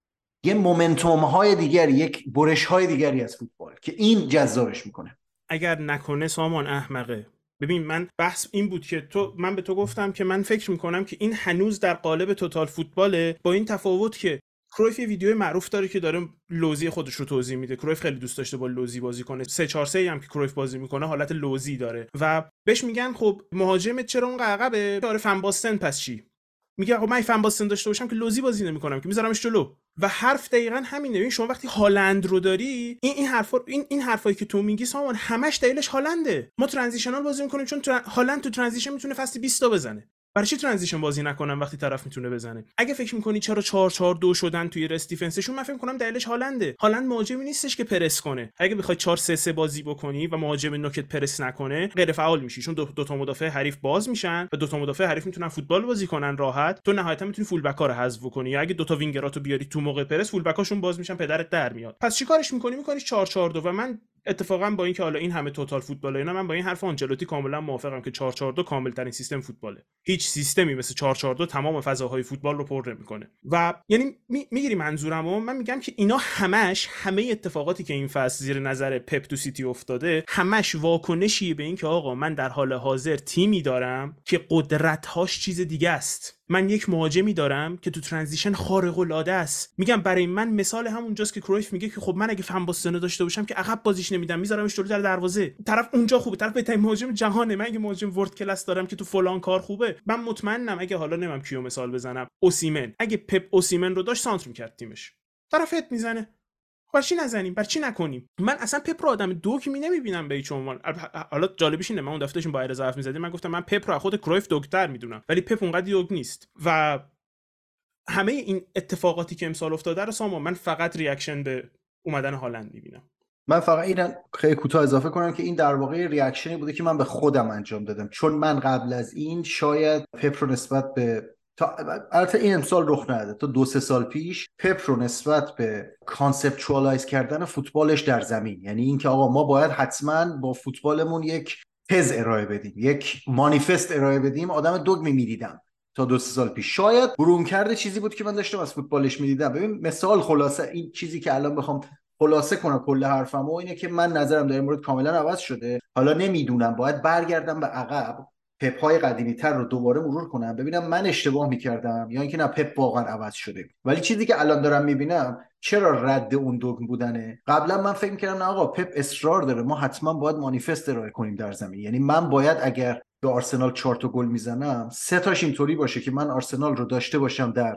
یه مومنتوم های دیگری، یک برش های دیگری از فوتبال که این جذابش میکنه. اگر نکنه سامان احمقه. ببین، من بحث این بود که تو من به تو گفتم که من فکر میکنم که این هنوز در قالب توتال فوتباله، با این تفاوت که کرویف یه ویدیو معروف داره که داره لوزی خودش رو توضیح میده. کرویف خیلی دوست داشته با لوزی بازی کنه، سه چهار سه هم که کرویف بازی میکنه حالت لوزی داره و بهش میگن خب مهاجمت چرا اون عقبه؟ آره فن باستن، پس چی؟ میگه خب من فن باستن داشته باشم که لوزی بازی نمیکنم که، میذارمش جلو. و حرف دقیقاً همینه. ببین شما وقتی هالند رو داری، این این حرفا این این حرفایی که تو میگی سامان همش دلیلش هالنده. ما ترانزیشنال بازی میکنیم چون تران... هالند تو ترانزیشن میتونه فصل بیست تا بزنه. برای چی ترانزیشن بازی نکنم وقتی طرف میتونه بزنه؟ اگه فکر میکنی چرا چهار چهار دو شدن توی رست دیفنسشون، من فکر میکنم دلیلش هالنده. هالند مهاجمی نیستش که پرس کنه. اگه بخوای چهار سه سه بازی بکنی و مهاجم نوکت پرس نکنه، غیر فعال میشی، چون دو, دو تا مدافع حریف باز میشن و دو تا مدافع حریف میتونن فوتبال بازی کنن راحت. تو نهایتا میتونی فول بکا رو حذف کنی، یا اگه دو تا وینگراتو بیاری تو موقع پرس، فول بکاشون باز میشن، پدرت در میاد. پس چیکارش میکنی؟ میکنی چهار چهار دو. و من اتفاقا با اینکه حالا این همه توتال فوتبال اینا، من با این حرف آنجلوتی کاملا موافقم که چهار چهار دو کامل ترین سیستم فوتباله. هیچ سیستمی مثل چهار چهار دو تمام فضاهای فوتبال رو پر نمیکنه. و یعنی می، میگیری منظورمو؟ من میگم که اینا همش، همه اتفاقاتی که این فصل زیر نظر پپ تو سیتی افتاده، همش واکنشی به اینکه آقا من در حال حاضر تیمی دارم که قدرت‌هاش چیز دیگه است. من یک مهاجمی دارم که تو ترانزیشن خارق العاده است. میگم برای من مثال همونجاست که کرویف میگه که خب من اگه فن باستن داشته باشم که عقب بازیش نمیدم، میذارمش جلو در دروازه. طرف اونجا خوبه، طرف بهترین مهاجم جهانه. من اگه مهاجم ورد کلاس دارم که تو فلان کار خوبه، من مطمئنم اگه حالا نمم کیو مثال بزنم، اوسیمن، اگه پپ اوسیمن رو داشت سانتر می‌کرد تیمش، طرف هد میزنه. برای چی نزنیم؟ برای چی نکنیم؟ من اصلا پپ رو آدم دوگمی نمیبینم به هیچ عنوان. حالا جالبش اینه، من اون دفعهشون با ایرزاف میزدیم، من گفتم من پپ رو خود کرویف دوگتر میدونم، ولی پپ اونقدر دوگ نیست. و همه این اتفاقاتی که امسال افتاده رو سامان، من فقط ریاکشن به اومدن هالند میبینم. من فقط اینو خیلی کوتاه اضافه کنم که این در واقع ریاکشنی بوده که من به خودم انجام دادم، چون من قبل از این شاید پپ رو نسبت به تا البته این امسال رخ نده، تا دو سه سال پیش پپ رو نسبت به کانسپچوالایز کردن فوتبالش در زمین، یعنی اینکه آقا ما باید حتما با فوتبالمون یک تز ارائه بدیم، یک مانیفست ارائه بدیم، آدم دوگمی میدیدم تا دو سه سال پیش. شاید برون کرده چیزی بود که من داشتم از فوتبالش میدیدم. ببین مثال، خلاصه این چیزی که الان بخوام خلاصه کنم کل حرفمو اینه که من نظرم در این مورد کاملا عوض شده. حالا نمیدونم، باید برگردم به عقب، پپ‌های قدیمی‌تر رو دوباره مرور کنم ببینم من اشتباه می‌کردم یا اینکه نه، پپ واقعا عوض شده. ولی چیزی که الان دارم می‌بینم چرا رد اون دوگم بودنه. قبلا من فکر می‌کردم نه آقا، پپ اصرار داره، ما حتما باید مانیفست ارائه کنیم در زمین، یعنی من باید اگر به آرسنال چهار تا گل میزنم سه تاش اینطوری باشه که من آرسنال رو داشته باشم در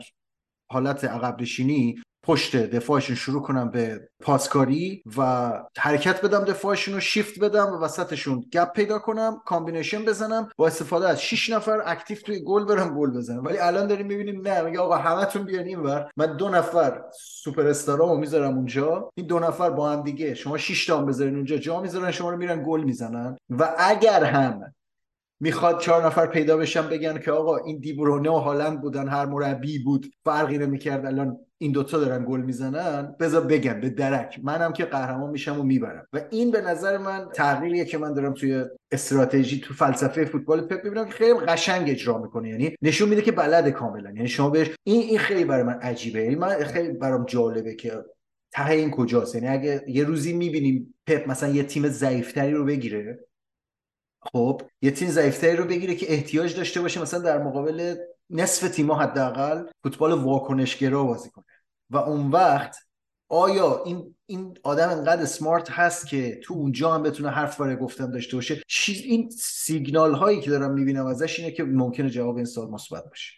حالت عقب نشینی، پشت دفاعشون شروع کنم به پاسکاری و حرکت بدم، دفاعشون رو شیفت بدم و وسطشون گپ پیدا کنم، کامبینیشن بزنم، با استفاده از شش نفر اکتیو توی گل برم گل بزنم. ولی الان داریم میبینیم نه، میگه آقا همتون بیان اینور، من دو نفر سوپر استارامو میذارم اونجا، این دو نفر با هم دیگه، شما شش تا هم بذارین اونجا، جا میذارن شما رو میرن گل میزنن. و اگر هم میخواد چهار نفر پیدا بشن بگن که آقا این دی بروینه و هالند بودن، هر مربی بود فرقی نمی‌کرد، الان این دوتا دارن گل میزنن، بذار بگم به درک منم که قهرمان میشم و میبرم. و این به نظر من تغییریه که من دارم توی استراتژی، تو فلسفه فوتبال پپ میبینم که خیلی قشنگ اجرا میکنه، یعنی نشون میده که بلده کاملا، یعنی شما بهش این این خیلی برای من عجیبه، یعنی من خیلی برام جالبه که ته این کجاست. یعنی اگه یه روزی میبینیم پپ مثلا یه تیم ضعیفتری رو بگیره، خب یه تیم ضعیفتری رو بگیره که احتیاج داشته باشه مثلا در مقابل نصف تیم‌ها حداقل فوتبال واکنشگرا بازی کنه، و اون وقت آیا این این آدم انقدر اسمارت هست که تو اونجا هم بتونه حرف برای گفتن داشته باشه؟ چیز این سیگنال هایی که دارم میبینم ازش اینه که ممکنه جواب این سوال مثبت باشه.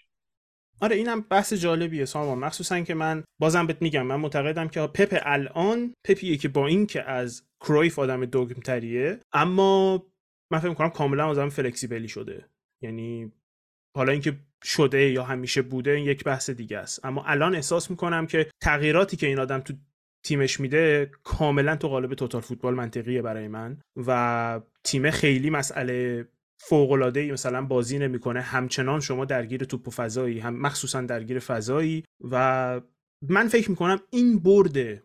آره اینم بحث جالبیه سامان، مخصوصا که من بازم بهت میگم من معتقدم که پپ الان پپیه که با این که از کرویف آدم دوگم‌تریه، اما من فکر می‌کنم کاملا آدم فلکسیبلی شده. یعنی حالا اینکه شده یا همیشه بوده این یک بحث دیگه است، اما الان احساس میکنم که تغییراتی که این آدم تو تیمش میده کاملا تو قالب توتال فوتبال منطقیه برای من، و تیم خیلی مسئله فوق‌العاده‌ای مثلا بازی نمی‌کنه، همچنان شما درگیر توپ و فضایی، هم مخصوصا درگیر فضایی. و من فکر می‌کنم این برد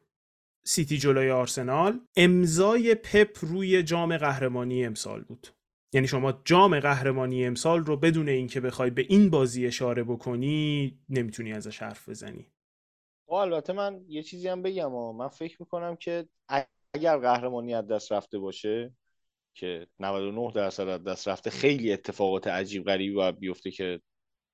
سیتی جلوی آرسنال امضای پپ روی جام قهرمانی امسال بود. یعنی شما جام قهرمانی امسال رو بدون اینکه بخوای به این بازی اشاره بکنی نمیتونی ازش حرف بزنی. البته من یه چیزی هم بگم، من فکر میکنم که اگر قهرمانی از دست رفته باشه که نود و نه درصد از دست رفته، خیلی اتفاقات عجیب غریبی باید بیفته که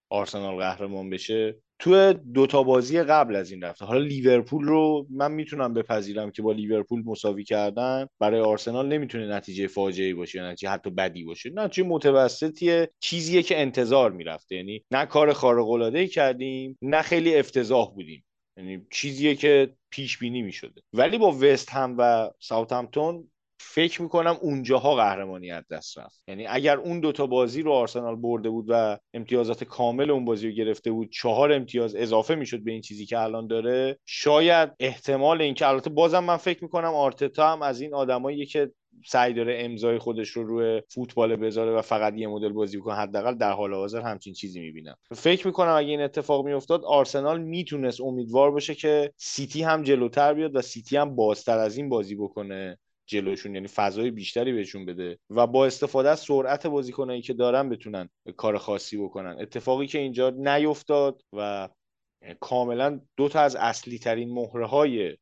آرسنال قهرمان بشه. تو دوتا بازی قبل از این رفته، حالا لیورپول رو من میتونم بپذیرم که با لیورپول مساوی کردن برای آرسنال نمیتونه نتیجه فاجعه‌ای باشه یا نتیجه حتی بدی باشه، نتیجه متوسطیه، چیزیه که انتظار میرفته. یعنی نه کار خارق‌العاده‌ای کردیم نه خیلی افتضاح بودیم، یعنی چیزیه که پیش بینی میشده. ولی با وستهام و ساوتامپتون فکر میکنم اونجاها قهرمانی از دست رفت. یعنی اگر اون دوتا بازی رو آرسنال برده بود و امتیازات کامل اون بازی رو گرفته بود، چهار امتیاز اضافه میشد به این چیزی که الان داره. شاید احتمال این که، البته بازم من فکر میکنم آرتتا هم از این آدماییه که سعی داره امضای خودش رو روی فوتبال بذاره و فقط یه مدل بازی بکنه. حداقل در حال حاضر همچین چیزی میبینم. فکر میکنم اگه این اتفاق میافتاد آرسنال میتونست امیدوار باشه که سیتی هم جلوتر بیاد و سیتی هم بازتر از این بازی بکنه جلوشون، یعنی فضای بیشتری بهشون بده و با استفاده از سرعت بازیکنایی که دارن بتونن کار خاصی بکنن. اتفاقی که اینجا نیفتاد و کاملا دو تا از اصلی ترین مهره های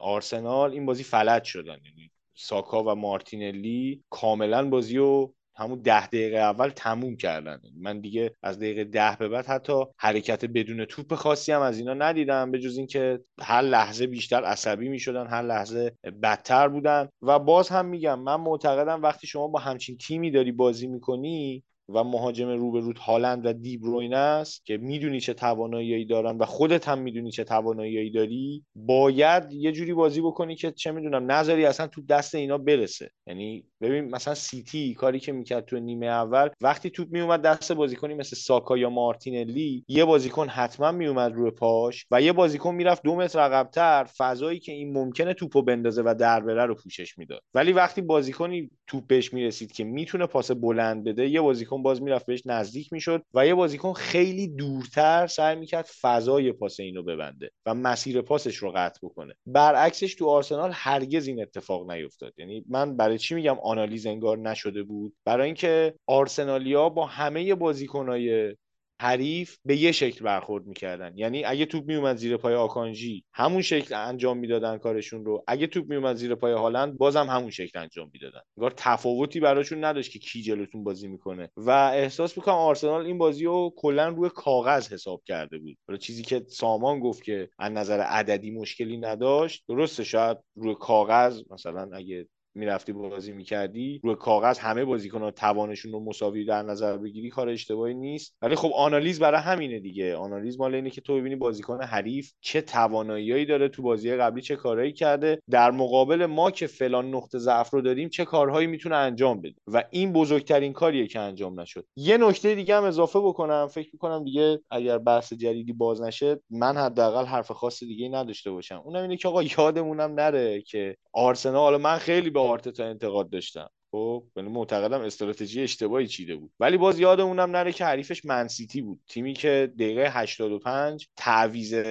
آرسنال این بازی فلج شدن. یعنی ساکا و مارتینلی کاملا بازی رو همون ده دقیقه اول تموم کردن. من دیگه از دقیقه ده به بعد حتی حرکت بدون توپ خاصی هم از اینا ندیدم، به جز این که هر لحظه بیشتر عصبی می شدن، هر لحظه بدتر بودن. و باز هم میگم من معتقدم وقتی شما با همچین تیمی داری بازی میکنی و مهاجم روبروت هالند و دی بروینه است که میدونی چه توانایی‌ای دارن و خودت هم میدونی چه توانایی‌ای داری، باید یه جوری بازی بکنی که چه میدونم نذاری اصلا تو دست اینا برسه. یعنی ببین مثلا سیتی کاری که میکرد تو نیمه اول، وقتی توپ میومد دست بازیکنی مثل ساکا یا مارتینلی، یه بازیکن حتما میومد روی پاش و یه بازیکن میرفت دو متر عقب‌تر، فضایی که این ممکنه توپو بندازه و در بره رو پوشش میداد. ولی وقتی بازیکنی توپ بهش میرسید که میتونه پاس بلند بده، یه بازیکن باز میرفت بهش نزدیک میشد و یه بازیکن خیلی دورتر سعی میکرد فضای پاس اینو ببنده و مسیر پاسش رو قطع بکنه. برعکسش تو آرسنال هرگز این اتفاق نیفتاد. یعنی من برای چی میگم آنالیز انگار نشده بود؟ برای اینکه آرسنالیا با همه بازیکنای حریف به یه شکل برخورد میکردن. یعنی اگه توپ میومد زیر پای آکانجی همون شکل انجام میدادن کارشون رو، اگه توپ میومد زیر پای هالند بازم همون شکل انجام میدادن. انگار تفاوتی براشون نداشت که کی جلوتون بازی میکنه. و احساس میکنم آرسنال این بازی رو کلا روی کاغذ حساب کرده بود. حالا چیزی که سامان گفت که از نظر عددی مشکلی نداشت، درسته. شاید روی کاغذ مثلا اگه میرفتی بازی میکردی روی کاغذ همه بازیکن‌ها توانشون رو مساوی در نظر بگیری، کار اشتباهی نیست. ولی خب آنالیز برای همینه دیگه. آنالیز مال اینه که تو ببینی بازیکن حریف چه توانایی‌هایی داره، تو بازی قبلی چه کارهایی کرده، در مقابل ما که فلان نقطه ضعف رو داریم چه کارهایی میتونه انجام بده. و این بزرگترین کاریه که انجام نشد. یه نکته دیگه هم اضافه بکنم، فکر می‌کنم دیگه اگر بحث جدیدی باز نشه من حداقل حرف خاص دیگه‌ای نداشته باشم. اونم اینه که آقا یادمونم نره که آرسنال، من خیلی به آرتتا انتقاد داشتم، خب یعنی معتقدم استراتژی اشتباهی چیده بود، ولی باز یادمونم نره که حریفش منسیتی بود، تیمی که دقیقه هشتاد و پنج تعویض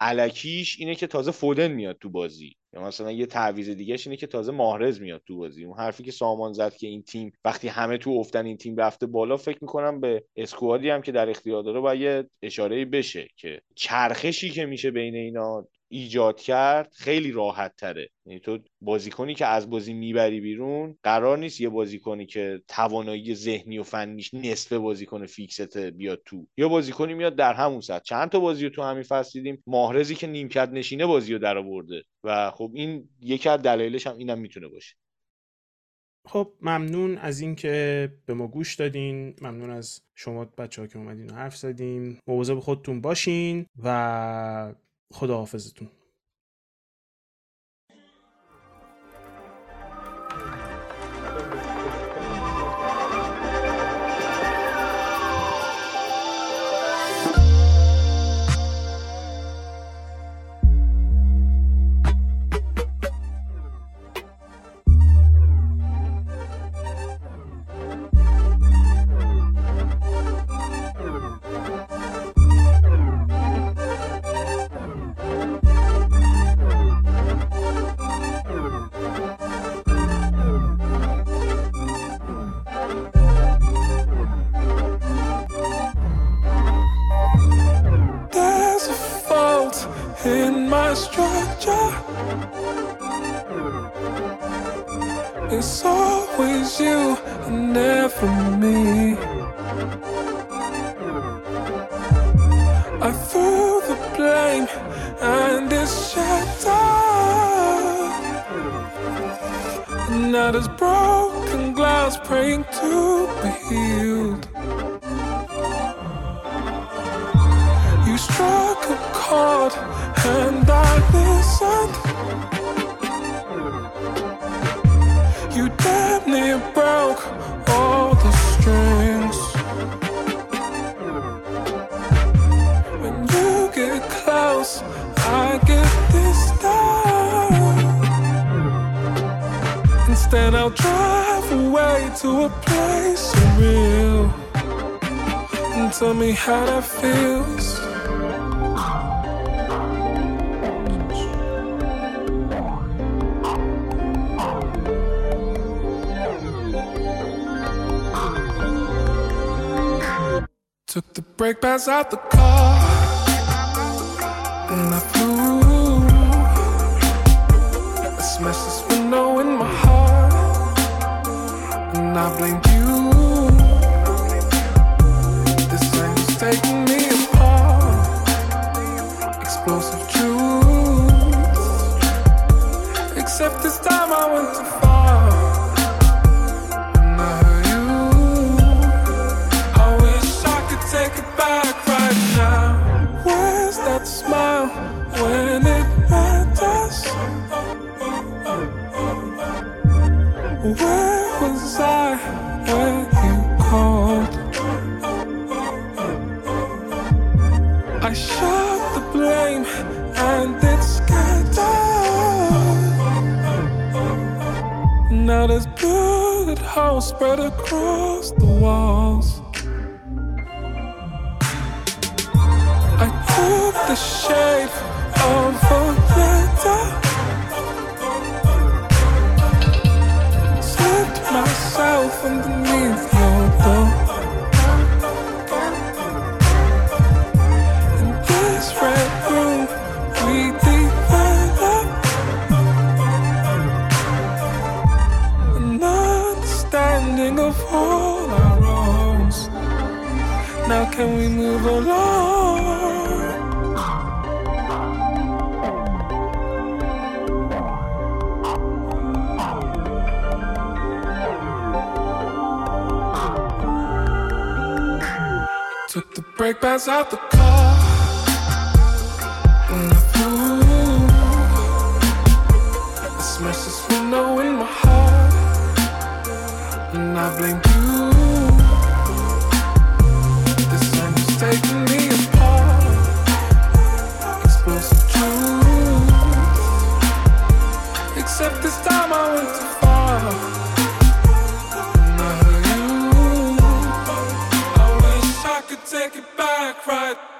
الکیش اینه که تازه فودن میاد تو بازی، یا مثلا یه تعویض دیگهش اینه که تازه محرز میاد تو بازی. اون حرفی که سامان زد که این تیم وقتی همه تو افتن این تیم رفته بالا، فکر میکنم به اسکوادی هم که در اختیار داره باید یه اشاره‌ای بشه که چرخشی که میشه بین اینا ایجاد کرد خیلی راحت تره. یعنی تو بازیکنی که از بازی میبری بیرون قرار نیست یه بازیکنی که توانایی ذهنی و فنیش نصف بازیکن فیکست بیاد تو، یا بازیکنی میاد در همون سطح. چند تا بازی رو تو همین فصل دیدیم محرزی که نیمکت نشینه بازی رو در آورده و خب این یکی از دلایلش هم اینم میتونه باشه. خب ممنون از این که به ما گوش دادین، ممنون از شما بچه‌ها که اومدین و حرف زدین. مواظب خودتون باشین و خداحافظتون. It's always you and never me. I threw the blame and it's shattered. And now there's broken glass praying to be healed. You struck a chord and I listened. You damn near broke all the strings. When you get close, I get distant. Instead, I'll drive away to a place surreal. And tell me how that feels. Took the brake pads out the car and I flew. I smashed this window in my heart and I blamed you. This anger's taking me apart. Explosive truth. Except this time I went too far. Where was I when you called? I shot the blame and it scattered. Now there's bullet holes spread across the walls. I took the shape of a letter. Myself underneath your door. In this red room we develop an understanding of all our wrongs. Now can we move along? Took the brake pads out the car and I flew. I smashed this window in my heart and I blamed you. This time is taking me apart. Explosive truth. Except this time I went too far. Take it back, right?